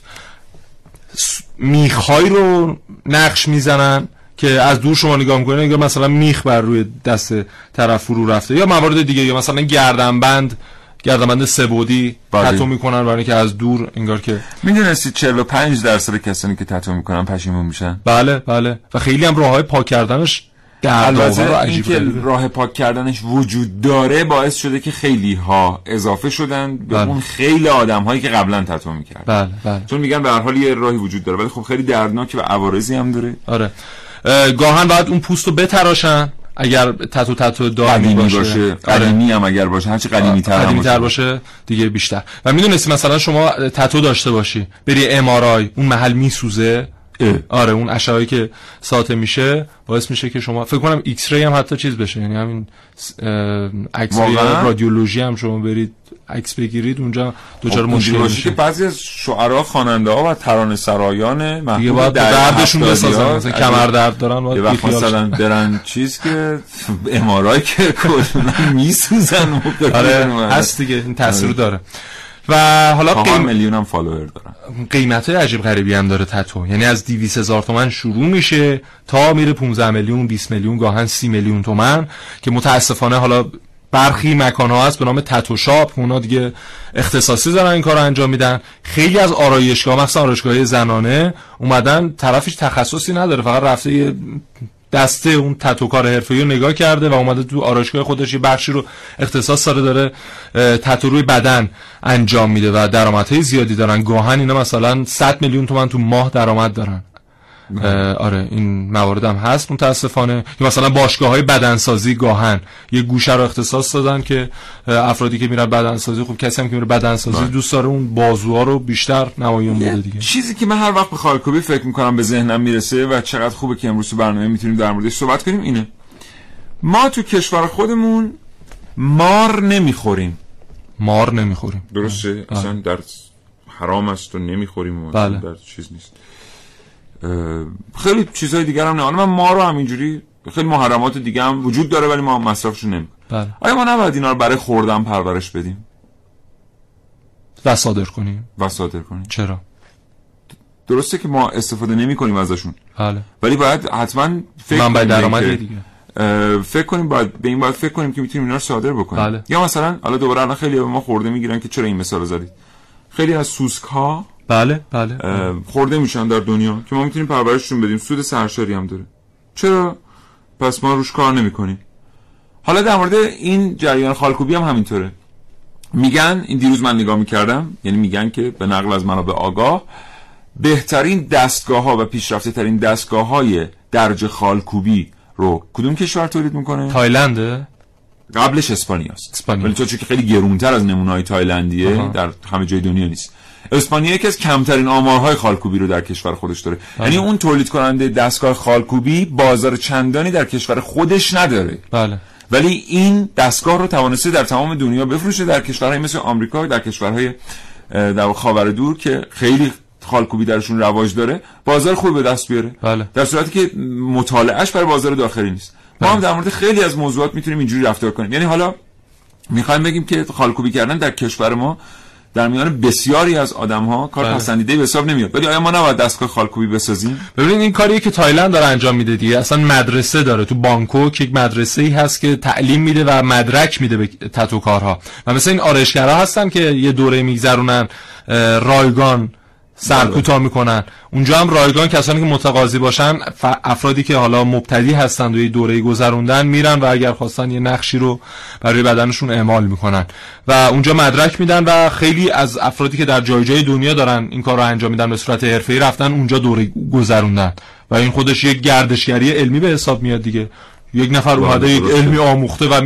میخای رو نقش میزنن که از دور شما نگاه میکنه یا مثلا میخ بر روی دست طرف فرو رفته یا موارد دیگه، یا مثلا گردنبند گردنبند سه بعدی تتو میکنن برای اینکه از دور انگار که میدونستی چهل و پنج درصد کسانی که تتو میکنن پشیمون میشن. بله بله. و خیلی هم راههای پاک کردنش در واقع این که راه پاک کردنش وجود داره باعث شده که خیلی ها اضافه شدن به بله. اون خیلی آدمهایی که قبلا تتو میکردن. بله بله. چون میگن به هر حال یه راهی وجود داره، ولی خب خیلی دردناک و عوارضی هم داره. آره. گاهن بعد اون پوستو بتراشن اگر تتو تتو دائمی باشه, باشه. قدیمی هم اگر باشه, هرچی قدیمی تر قدیمی باشه. باشه دیگه بیشتر. و میدونستی مثلا شما تتو داشته باشی بری ام آر آی اون محل میسوزه. آره اون اشعهایی که ساعت میشه باعث میشه که شما فکر کنم ایکس ری هم حتی چیز بشه, یعنی همین ایکس ری رادیولوژی هم شما برید عکس بگیرید اونجا دوچار مشکل میشه که بعضی از شعرا خواننده ها و ترانه سرایان محبوب دردشون بسازن, مثلا کمر درد دارن و مثلا برن چیز که ام آر آی که کلا میسوزن. آره هست دیگه, این تاثیر داره. و حالا قیم... میلیون هم فالوور دارن. قیمت‌های عجیب غریبی هم داره تتو, یعنی از دویست هزار تومان شروع میشه تا میره پانزده میلیون, بیست میلیون, گاهن سی میلیون تومان, که متاسفانه حالا برخی مکان‌ها هست به نام تتو شاپ, اونا دیگه اختصاصی دارن این کارو انجام میدن. خیلی از آرایشگاه, مثلا آرایشگاه زنانه, اومدن طرفش تخصصی نداره, فقط رفته یه دسته اون تتوکار حرفه‌ای رو نگاه کرده و اومده تو آرایشگاه خودش یه بخشی رو اختصاص داره داره تتو روی بدن انجام میده و درآمدهای زیادی دارن. گاهن اینا مثلا صد میلیون تومان تو ماه درآمد دارن. آره این موارد هم هست متاسفانه. یا مثلا باشگاه‌های بدنسازی گاهن یه گوشه رو اختصاص دادن که افرادی که میرن بدنسازی, خوب کسی هم که میره بدنسازی دوست داره اون بازوها رو بیشتر نمایون بده دیگه. چیزی که من هر وقت به خالکوبی فکر میکنم به ذهنم میرسه و چقدر خوبه که امروز تو برنامه میتونیم در موردش صحبت کنیم اینه, ما تو کشور خودمون مار نمیخوریم. مار نمیخوریم, درسته؟ اصلا در حرام است و نمیخوریم, در چیز نیست. خیلی چیزهای دیگر هم نه, حالا من ما رو همینجوری, خیلی محرمات دیگه هم وجود داره ولی ما مصرفش نمیکنیم. آیا ما نباید اینا رو برای خوردن پرورش بدیم و صادر کنیم و صادر کنیم؟ چرا؟ درسته که ما استفاده نمیکنیم ازشون, بله, ولی باید حتما فکر کنیم, درآمد دیگه فکر کنیم, باید به این باید فکر کنیم که میتونیم اینا رو صادر بکنیم. بله. یا مثلا حالا دوباره الان خیلی به ما خورده میگیرن که چرا این مثال زدید, خیلی از سوسک‌ها بله بله خورده میشن در دنیا که ما میتونیم پرورششون بدیم, سود سرشاری هم داره. چرا پس ما روش کار نمیکنیم؟ حالا در مورد این جریان خالکوبی هم همینطوره. میگن, این دیروز من نگاه میکردم, یعنی میگن که به نقل از منابع آگاه بهترین دستگاه ها و پیشرفته ترین دستگاه های درج خالکوبی رو کدوم کشور تولید میکنه؟ تایلنده, قبلش اسپانیاست. اسپانیا ولی تو چون که خیلی گرونتر از نمونه‌های تایلندیه, در همه جای دنیا نیست. اسپانیا یکی از کمترین آمارهای خالکوبی رو در کشور خودش داره. یعنی اون تولید کننده دستگاه خالکوبی بازار چندانی در کشور خودش نداره. بله. ولی این دستگاه رو توانسته در تمام دنیا بفروشه, در کشورهای مثل آمریکا, در کشورهای در خاوردور که خیلی خالکوبی درشون رواج داره, بازار خوب به دست بیاره. بله. در صورتی که مطالعهش برای بازار داخلی نیست. ما هم در مورد خیلی از موضوعات میتونیم اینجوری رفتار کنیم. یعنی حالا میخوایم بگیم که خالکوبی کردن در کشور ما در میان بسیاری از آدم‌ها کار بله. پسندیده به حساب نمیاد, ولی آیا ما نباید دستگاه خالکوبی بسازیم؟ ببینید این کاریه که تایلند داره انجام میده دیگه. اصلا مدرسه داره تو بانکوک, یک مدرسه‌ای هست که تعلیم میده و مدرک میده به تتوکارها. و مثلا این آرایشگرها هستن که یه دوره میگذرونن رایگان سرکوتا میکنن. اونجا هم رایگان کسانی که متقاضی باشن, افرادی که حالا مبتدی هستن و یه دوره‌ای گذروندن, میرن و اگر خواستن یه نقشی رو برای بدنشون اعمال میکنن و اونجا مدرک میدن. و خیلی از افرادی که در جای جای دنیا دارن این کار رو انجام میدن به صورت حرفه‌ای, رفتن اونجا دوره گذروندن و این خودش یک گردشگری علمی به حساب میاد دیگه. یک نفر اومده یک علمی آموخته و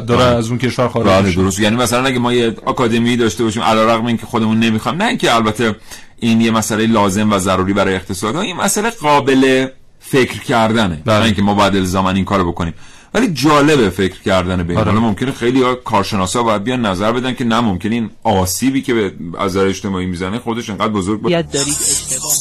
داره از اون کشور خارج میشه. درست. یعنی مثلا اگه ما یه آکادمی داشته باشیم, علیرغم اینکه خودمون نمیخوام, نه اینکه البته این یه مسئله لازم و ضروری برای اقتصاد, این مسئله قابل فکر کردنه, نه اینکه ما باید الزاماً این کارو بکنیم, ولی جالبه فکر کردن به این. حالا ممکنه خیلی کارشناسا باید بیان نظر بدن که نه, ممکنه این آسیبی که به از نظر اجتماعی میزنه خودش انقدر بزرگ باشه. یاد دارید اشتباه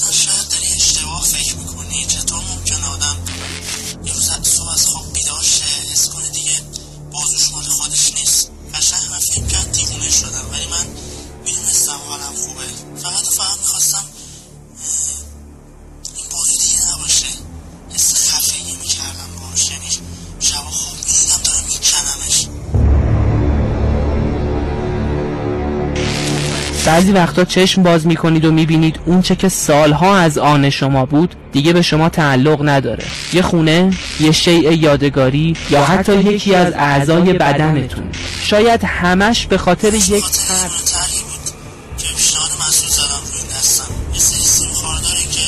بعضی وقتا چشم باز میکنید و میبینید اون چه که سالها از آن شما بود دیگه به شما تعلق نداره. یه خونه, یه شیء یادگاری یا حتی, حتی یکی از اعضای بدنتون. شاید همش به خاطر یک تر که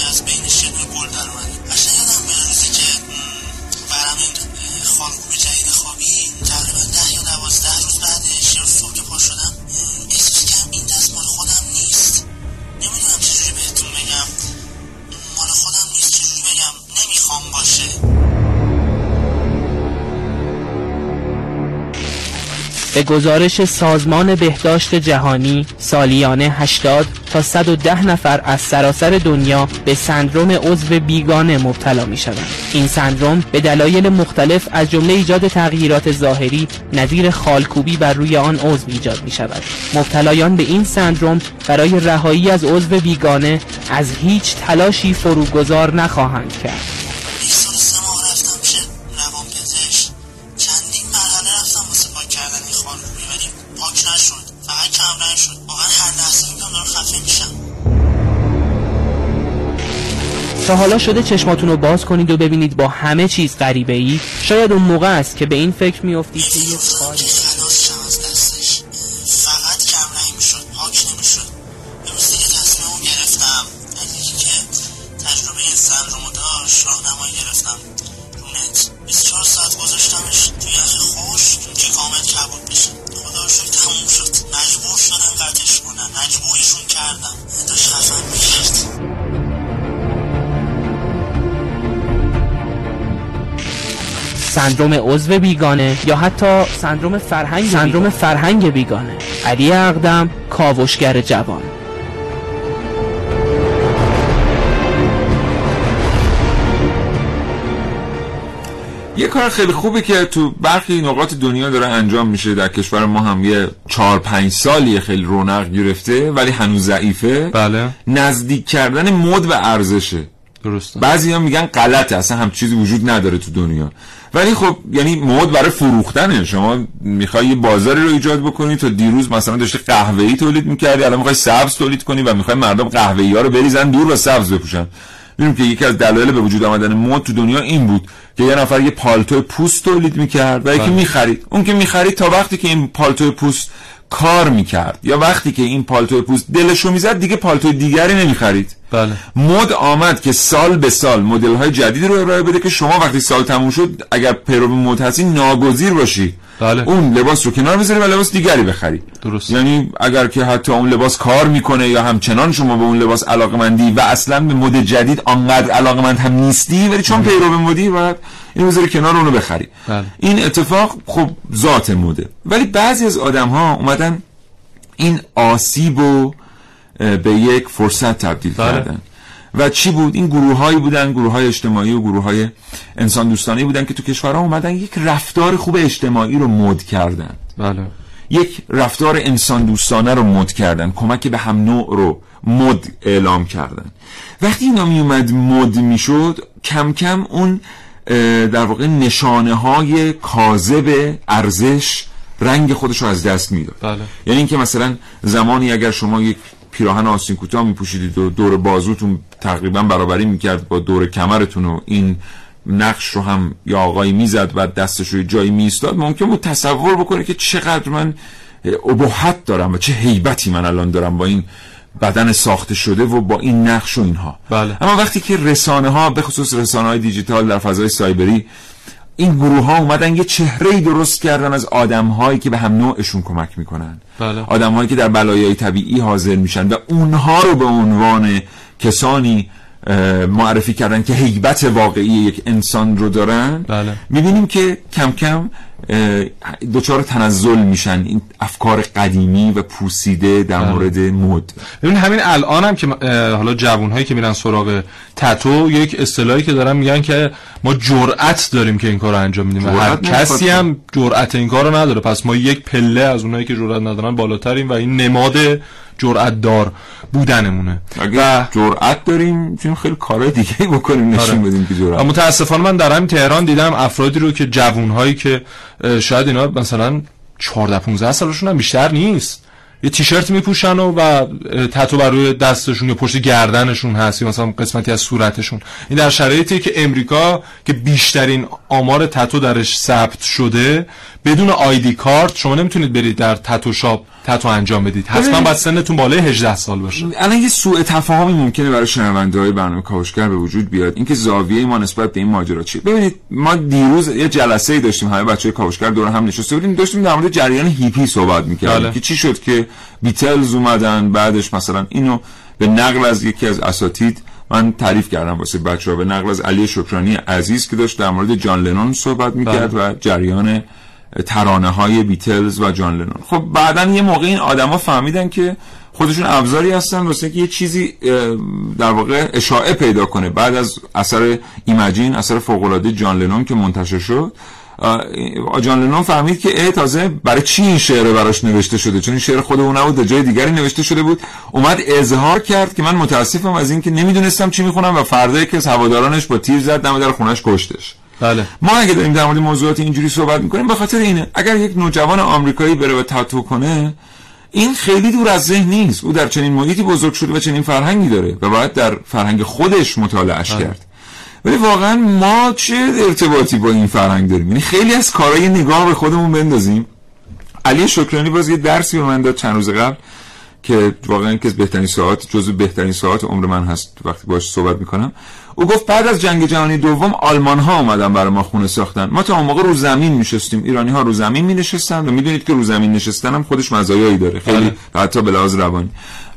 از بین شکل گل در اومد. شاید هم به روزی که برام به گزارش سازمان بهداشت جهانی سالیانه هشتاد تا صد و ده نفر از سراسر دنیا به سندروم عضو بیگانه مبتلا می شوند. این سندروم به دلایل مختلف از جمله ایجاد تغییرات ظاهری نظیر خالکوبی بر روی آن عضو ایجاد می شود. مبتلایان به این سندروم برای رهایی از عضو بیگانه از هیچ تلاشی فروگذار نخواهند کرد. تا حالا شده چشماتون رو باز کنید و ببینید با همه چیز غریبه ای؟ شاید اون موقع است که به این فکر میافتید که یه کاری خلاص شم از دستش. فقط کم نمیشد، پاک نمیشد. امروز دیگه تصمیمو گرفتم. از اینکه تجربه سندرومو داشت راهنمایی گرفتم. رونت بیست و چهار ساعت گذاشتمش توی یخ خوش که کامل کباب بشه. خدا رو شکر تموم شد. مجبور شدم قطعش کنم. مجبورشون کردم. داشت خفن میشد. سندروم عضو بیگانه یا حتی سندروم فرهنگ سندروم بیگانه. فرهنگ بیگانه. علی اقدم، کاوشگر جوان. یه کار خیلی خوبی که تو برخی نقاط دنیا داره انجام میشه، در کشور ما هم یه چهار پنج سالیه خیلی رونق گرفته ولی هنوز ضعیفه. بله. نزدیک کردن مد و ارزشه. درسته. بعضی هم میگن غلطه، اصلا هم چیزی وجود نداره تو دنیا، ولی خب یعنی مود برای فروختنه. شما میخوای یه بازاری رو ایجاد بکنی، تا دیروز مثلا داشتی قهوه‌ای تولید میکردی، الان میخوای سبز تولید کنی و میخوای مردم قهوه‌ای‌ها رو بریزن دور و سبز بپوشن. می‌دونیم که یکی از دلایل به وجود آمدن مود تو دنیا این بود که یه نفر یه پالتو پوست تولید میکرد و یکی میخرید. اون که میخرید تا وقتی که این پالتو پوست کار میکرد یا وقتی که این پالتو پوست دلشو میزد دیگه پالتو دیگری نمیخرید. بله. مد آمد که سال به سال مدل های جدید رو ارائه بده که شما وقتی سال تموم شد اگر پیرو مد هستی ناگزیر باشی. بله. اون لباس رو کنار بذاری و لباس دیگری بخری. درست. یعنی اگر که حتی اون لباس کار میکنه یا همچنان شما به اون لباس علاقمندی و اصلا به مد جدید انقدر علاقمند هم نیستی ولی چون پیرو مدی و این بذاری کنار اون رو بخری. بله. این اتفاق خب ذات مده، ولی بعضی از آدم‌ها اومدن این آسیب رو به یک فرصت تبدیل بله. کردن. و چی بود؟ این گروه هایی بودن، گروه های اجتماعی و گروه های انسان دوستانه بودن که تو کشورها اومدن یک رفتار خوب اجتماعی رو مد کردن. بله. یک رفتار انسان دوستانه رو مد کردن، کمک به هم نوع رو مد اعلام کردن. وقتی اینا می اومد مد میشد، کم کم اون در واقع نشانه های کاذب ارزش رنگ خودش رو از دست میداد. بله. یعنی اینکه مثلا زمانی اگر شما یک پیراهن آستین کوتاه میپوشیدید و دور بازوتون تقریبا برابری میکرد با دور کمرتون و این نقش رو هم یا آقایی میزد و دستش رو جایی میستاد، ممکن بود تصور بکنه که چقدر من ابهت دارم و چه هیبتی من الان دارم با این بدن ساخته شده و با این نقش و اینها. بله. اما وقتی که رسانه ها به خصوص رسانه های دیجیتال در فضای سایبری این گروه ها اومدن یه چهره‌ای درست کردن از آدم‌هایی که به هم نوعشون کمک میکنن. بله. آدم‌هایی که در بلایای طبیعی حاضر میشن و اونها رو به عنوان کسانی معرفی کردن که هیبت واقعی یک انسان رو دارن. بله. میبینیم که کم کم دوچار تنزل میشن این افکار قدیمی و پوسیده در بله. مورد مد. ببین همین الان هم که حالا جوانهایی که میرن سراغ تتو یک اصطلاحی که دارن میگن که ما جرأت داریم که این کارو انجام میدیم، هر کسی هم جرأت این کارو نداره، پس ما یک پله از اونایی که جرأت ندارن بالاتریم و این نماد جرأت دار بودنمونه. اگه جرأت داریم چون خیلی کارهای دیگه بکنیم نشون بدیم که جرأت. متاسفانه من در همین تهران دیدم افرادی رو که جوانهایی که شاید اینا مثلا چهارده پانزده سالشون هم بیشتر نیست، یه تیشرت میپوشن و, و تتو بر روی دستشون یا پشت گردنشون هست یا مثلا قسمتی از صورتشون. این در شرایطی که امریکا که بیشترین آمار تتو درش ثبت شده، بدون آیدی کارت شما نمیتونید برید در تتو شاپ تتو انجام بدید، حتما باید سنتون بالای هجده سال باشه. الان یه سوء تفاهمی ممکنه برای شنونده‌های برنامه کاوشگر به وجود بیاد، اینکه زاویه ما نسبت به این ماجرا چیه. ببینید ما دیروز یه جلسه‌ای داشتیم، همه بچه‌های کاوشگر دور هم نشسته بودیم، داشتیم در مورد جریان هیپی صحبت می‌کردیم که چی شد که بیتلز اومدن، بعدش مثلا اینو به نقل از یکی از اساتید من تعریف کردم واسه بچه‌ها، به نقل از علی شکرانی عزیز که داشت در مورد جان لنون صحبت می‌کرد و جریان ترانه های بیتلز و جان لنون. خب بعدن یه موقع این آدما فهمیدن که خودشون ابزاری هستن واسه اینکه یه چیزی در واقع اشاعه پیدا کنه. بعد از اثر ایمجین، اثر فوق العاده جان لنون که منتشر شد، جان لنون فهمید که اه تازه برای چی این شعر براش نوشته شده، چون این شعر خود اون نبود، جای دیگری نوشته شده بود. اومد اظهار کرد که من متاسفم از اینکه نمیدونستم چی میخونم و فردا یکی از هوادارانش با تیر زد دم در خونش کشتش. بله. ما اگه داریم در مورد موضوعات اینجوری صحبت میکنیم به خاطر اینه. اگر یک نوجوان آمریکایی بره و تاتو کنه، این خیلی دور از ذهن نیست، او در چنین محیطی بزرگ شده و چنین فرهنگی داره و باید در فرهنگ خودش مطالعهش کرد. ولی واقعا ما چه ارتباطی با این فرهنگ داریم؟ یعنی خیلی از کارهای نگاه به خودمون بندازیم. علی شکرانی باز یه درسی به من داد چند روز قبل که واقعا یکی از بهترین ساعات، جزو بهترین ساعات عمر من هست وقتی باهاش صحبت میکنم. او گفت بعد از جنگ جهانی دوم آلمان ها اومدن برای ما خونه ساختن. ما تا اون موقع رو زمین میشستیم، ایرانی ها رو زمین مینشستن و میدونید که رو زمین نشستن هم خودش مزایایی داره، خیلی حتی به لحاظ روانی.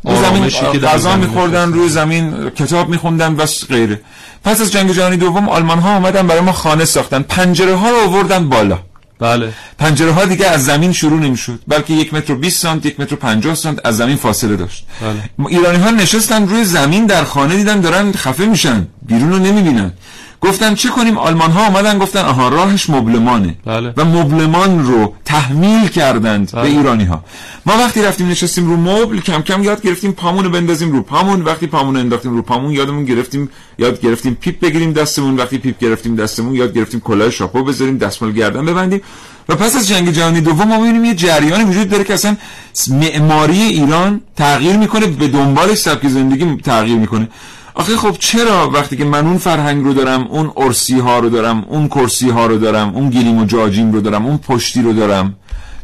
رو زمین غذا میخوردن، روی زمین کتاب میخوندن و غیره. پس از جنگ جهانی دوم آلمان ها اومدن برای ما خانه ساختن، پنجره ها رو آوردن بالا. بله. پنجره ها دیگه از زمین شروع نمیشد، بلکه یک متر و بیست سانت، یک متر و پنجاه سانت از زمین فاصله داشت. بله. ایرانی ها نشستن روی زمین در خانه، دیدن دارن خفه میشن، بیرون رو نمیبینن. گفتن چه کنیم؟ آلمان ها اومدن گفتن آها راهش مبلمانه. بله. و مبلمان رو تحمیل کردند. بله. به ایرانی ها. ما وقتی رفتیم نشستیم رو مبل، کم کم یاد گرفتیم پامون رو بندازیم رو پامون. وقتی پامون رو انداختیم رو پامون، یادمون گرفتیم یاد گرفتیم پیپ بگیریم دستمون. وقتی پیپ گرفتیم دستمون، یاد گرفتیم کلاه شاپو بذاریم، دستمال گردن ببندیم. و پس از جنگ جهانی دوم ما می‌بینیم یه جریانی وجود داره که اصلا معماری ایران تغییر میکنه، به دنبالش سبک زندگی تغییر میکنه. آخه خب چرا وقتی که من اون فرهنگ رو دارم، اون ارسی ها رو دارم، اون کرسی ها رو دارم، اون گلیم و جاجیم رو دارم، اون پشتی رو دارم،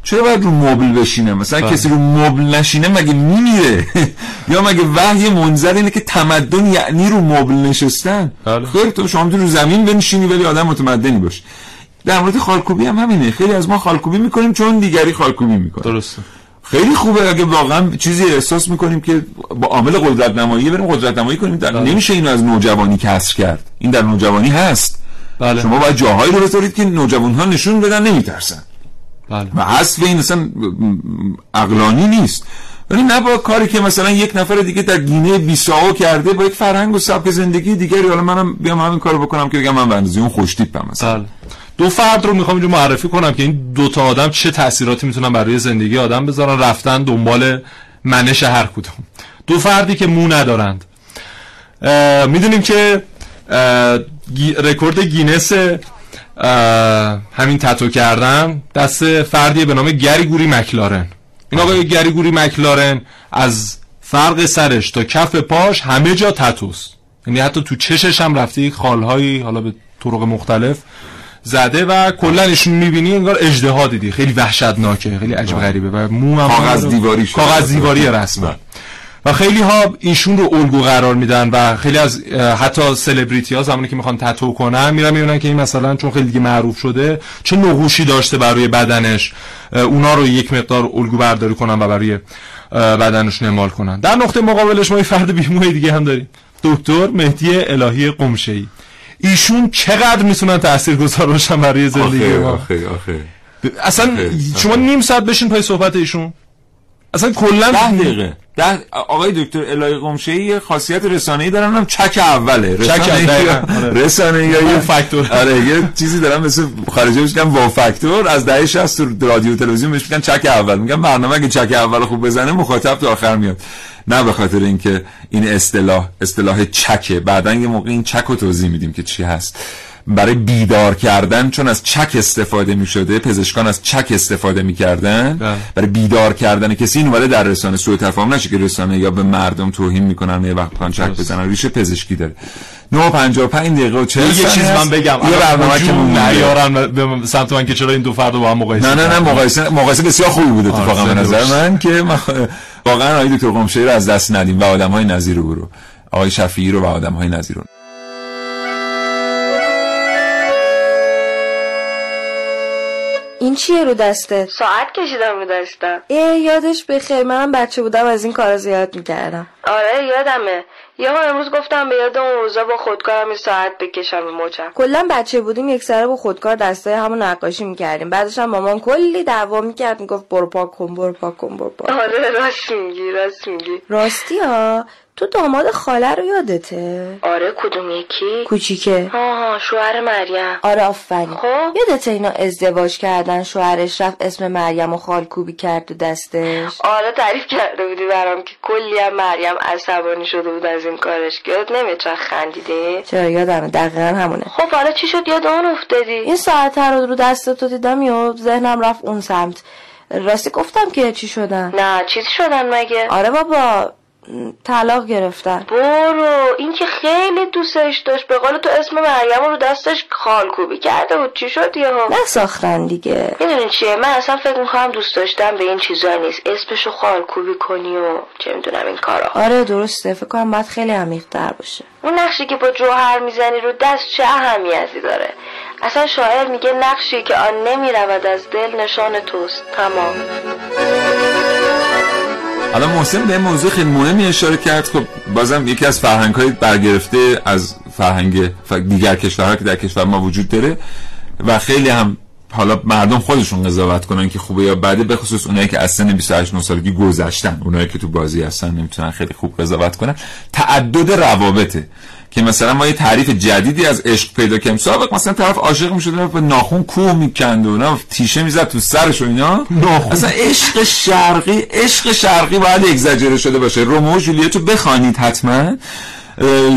چرا باید رو مبل بشینم؟ مثلا باید. کسی رو مبل نشینه مگه میمیره؟ یا مگه وحی منظر اینه که تمدن یعنی رو مبل نشستن؟ خیر، تو شما میتونی رو زمین بنشینی ولی آدم متمدنی باش. در مورد خالکوبی هم همینه، خیلی از ما خالکوبی میکنیم چون دیگری خالکوبی میکنه. درسته. خیلی خوبه اگه واقعا چیزی احساس میکنیم که با عامل قدرت نمایی بریم قدرت نمایی کنیم. در... نمیشه اینو از نوجوانی کسر کرد، این در نوجوانی هست. بله. شما باید جاهایی رو بذارید که نوجوانها نشون بدن نمیترسن. بله. و اصل این اصلا عقلانی نیست. ولی نه با کاری که مثلا یک نفر دیگه در گینه بیساو کرده با یک فرهنگ و سبک زندگی دیگری، حالا منم بیام همین کارو بکنم که بگم من بندازی اون خوشتیپم مثلا. بله. دو فرد رو میخوام اینجا معرفی کنم که این دوتا آدم چه تأثیراتی میتونن برای زندگی آدم بذارن، رفتن دنبال منش هر کدوم. دو فردی که مو ندارند. میدونیم که رکورد گینس همین تتو کردن دست فردی به نام گریگوری مکلارن. این آقای گریگوری مکلارن از فرق سرش تا کف پاش همه جا تتوست، یعنی حتی تو چشش هم رفته یک خالهایی حالا به طرق مختلف زده و کلا ایشون می‌بینی انگار اژدها دیدی، خیلی وحشتناکه، خیلی عجیب غریبه و موم کاغذ دیواری شده، کاغذ دیواری رسما. و خیلی ها ایشون رو الگو قرار میدن و خیلی از حتی سلبریتی ها زمانی که میخوان تتو کنن میرن میبینن که این مثلا چون خیلی دیگه معروف شده چه نقوشی داشته برای بدنش، اونا رو یک مقدار الگو برداری کنن و برای بدنش نمال کنن. در نقطه مقابلش ما یه فرد بیموی دیگه هم داریم، دکتر مهدی الهی قمشهای. ایشون چقدر میتونن تاثیرگذار باشن برای زندگی ما؟ آخه آخه اصلا شما نیم ساعت بشین پای صحبت ایشون، اصلا کلا ده دقیقه. ده آقای دکتر الهی قمشهای خاصیت رسانه‌ای دارن، هم چک اوله رسانه یا یه فاکتور. آره یه چیزی دارن مثل خارجی میگن وا فاکتور، از دهه شصت رادیو تلویزیون بهش میگن چک اول. میگن برنامه اگه چک اول خوب بزنه مخاطب تا آخر میاد. نه به خاطر اینکه این اصطلاح اصطلاح چکه، بعداً یه موقع این چک رو توضیح میدیم که چی هست، برای بیدار کردن، چون از چک استفاده می‌شده، پزشکان از چک استفاده می‌کردن برای بیدار کردن کسی. این ولی در رسانه سوء تفاهم نشه که رسانه یا به مردم توهین می‌کنن یا وقت بخوان چک بزنن، ریشه پزشکی داره. نه پنجاه و پنج دقیقه و چهل ثانیه. یه چیز من بگم، یه برنامه که نیارن به سمت من که چرا این دو فرد رو با هم مقایسه. نه نه نه مقایسه مقایسه بسیار خوبی بود اتفاقا به نظر من که واقعا آقای دکتر قمشهای رو از دست ندیم و آدم‌های نظیر او رو، آقای شفیعی رو و آدم‌های نظیر رو. این چیه رو دستت؟ ساعت کشیدم رو دستم. ای یادش بخیر، منم بچه بودم از این کارا زیاد میکردم. آره یادمه. یهو امروز گفتم به یاد اون روزا با خودکارم ساعت بکشم و موچم. کلا بچه بودیم یکسره با خودکار دستای همون نقاشی می‌کردیم. بعدش هم مامان کلی دعوا می‌کرد، میگفت برو پاک کن، برو پاک کن، برو پاک. آره راست میگی، راست میگی. راستی‌ها تو داماد خاله رو یادته؟ آره کدوم یکی؟ کوچیکه. آها شوهر مریم. آره آفرین. خب یادته اینا ازدواج کردن، شوهرش رفت اسم مریم و خالکوبی کرد تو دستش؟ آره تعریف کرده بودی برام که کلی هم مریم عصبانی شده بود از این کارش. یاد نمیاد چقدر خندیدی؟ چرا یادمه، دقیقاً همونه. خب حالا چی شد یاد اون افتادی؟ این ساعت رو رو دستت دیدم یا ذهنم رفت اون سمت. راستی گفتم که چی شدن؟ نه چیزی شدن مگه؟ آره بابا طلاق گرفتن. برو این که خیلی دوستش داشت، به قول تو اسم مریم رو دستش خالکوبی کرده بود. چی شد یهو؟ نساختن دیگه. میدونین چیه، من اصلا فکر می‌کنم دوست داشتم به این چیزا نیست، اسمشو خالکوبی کنی و چه میدونم این کارا. آره درسته، فکر کنم باید خیلی عمیق‌تر باشه. اون نقشی که با جوهر میزنی رو دست چه اهمیتی داره؟ اصلا شاعر میگه نقشی که آن نمی‌رود از دل نشان توست. تمام. الان محسن به این موضوع خیلی مهمی اشاره کرد. خب بازم یکی از فرهنگ‌های برگرفته از فرهنگ دیگر کشورها که در کشور ما وجود داره و خیلی هم حالا مردم خودشون قضاوت کنن که خوبه یا بده، به خصوص اونایی که از سن بیست و هشت سالگی گذشتن، اونایی که تو بازی هستن نمیتونن خیلی خوب قضاوت کنن. تعدد روابطه که مثلا ما یه تعریف جدیدی از عشق پیدا کنیم. سابق مثلا طرف عاشق می‌شد به ناخن کوه می‌کند و نه تیشه می‌زد تو سرش و اینا. اصلا عشق شرقی، عشق شرقی باید اگزاجره شده باشه. رومئو و جولیت رو بخوانید حتما.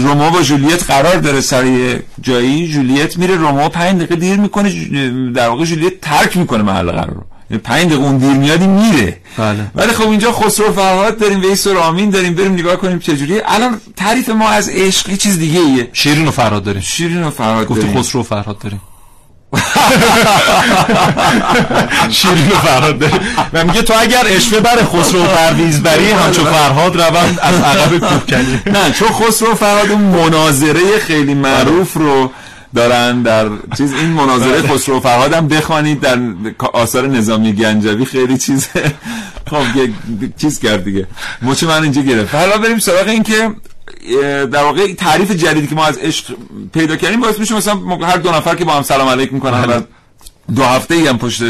رومئو و جولیت قرار داره سر یه جایی، جولیت میره رومئو پنج دقیقه دیر میکنه، در واقع جولیت ترک میکنه محل قرار رو. پنج دقیقه اون دیر میادی میره. بله. ولی خب اینجا خسرو فرهاد داریم، ویس و رامین داریم، بریم نگاه کنیم چجوریه. الان تعریف ما از عشق یه چیز دیگه ایه. شیرین و فرهاد داریم. شیرین و فرهاد گفتی خسرو و فرهاد داریم. شیرین و فرهاد داریم. و میگه تو اگر عشوه بر خسرو و پرویز بری همچون فرهاد روند از عقب کوه کنی. نه چون خسرو و فرهاد اون مناظره خیلی معروف رو دارن در چیز، این مناظره خسرو فرهاد هم بخوانید در آثار نظامی گنجوی خیلی چیز خب یک چیز کرد دیگه. مچ من اینجا گرفت. حالا بریم سراغ این که در واقع تعریف جدیدی که ما از عشق پیدا کردیم باعث میشه مثلا هر دو نفر که با هم سلام علیکم میکنن و دو هفته ای هم پشت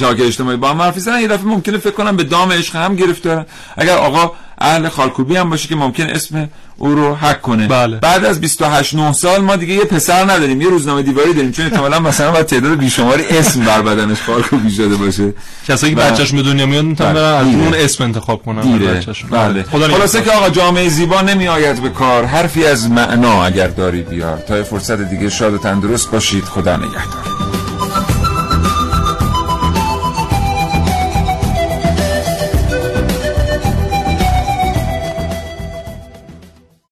شبکه اجتماعی با هم حرف میزنن، یه دفعه ممکنه فکر کنم به دام عشق هم گرفتارن. اگر آقا اهل خالکوبی هم باشه که ممکن اسم او رو هک کنه. بله. بعد از بیست و هشت نه سال ما دیگه یه پسر نداریم، یه روزنامه دیواری داریم، چون احتمالاً مثلا بعد تعداد بیشماری اسم بر بدنش خالکوبی شده باشه. کسایی که بچه‌ش به دنیا میاد میتونن برن از اون اسم انتخاب کنن برای بچه‌شون. بله. خلاصه که آقا جامعه زیبا نمیآید به کار، حرفی از معنا اگر داری بیار. تا فرصت دیگه شاد و تندرست باشید، خدا نگهدار.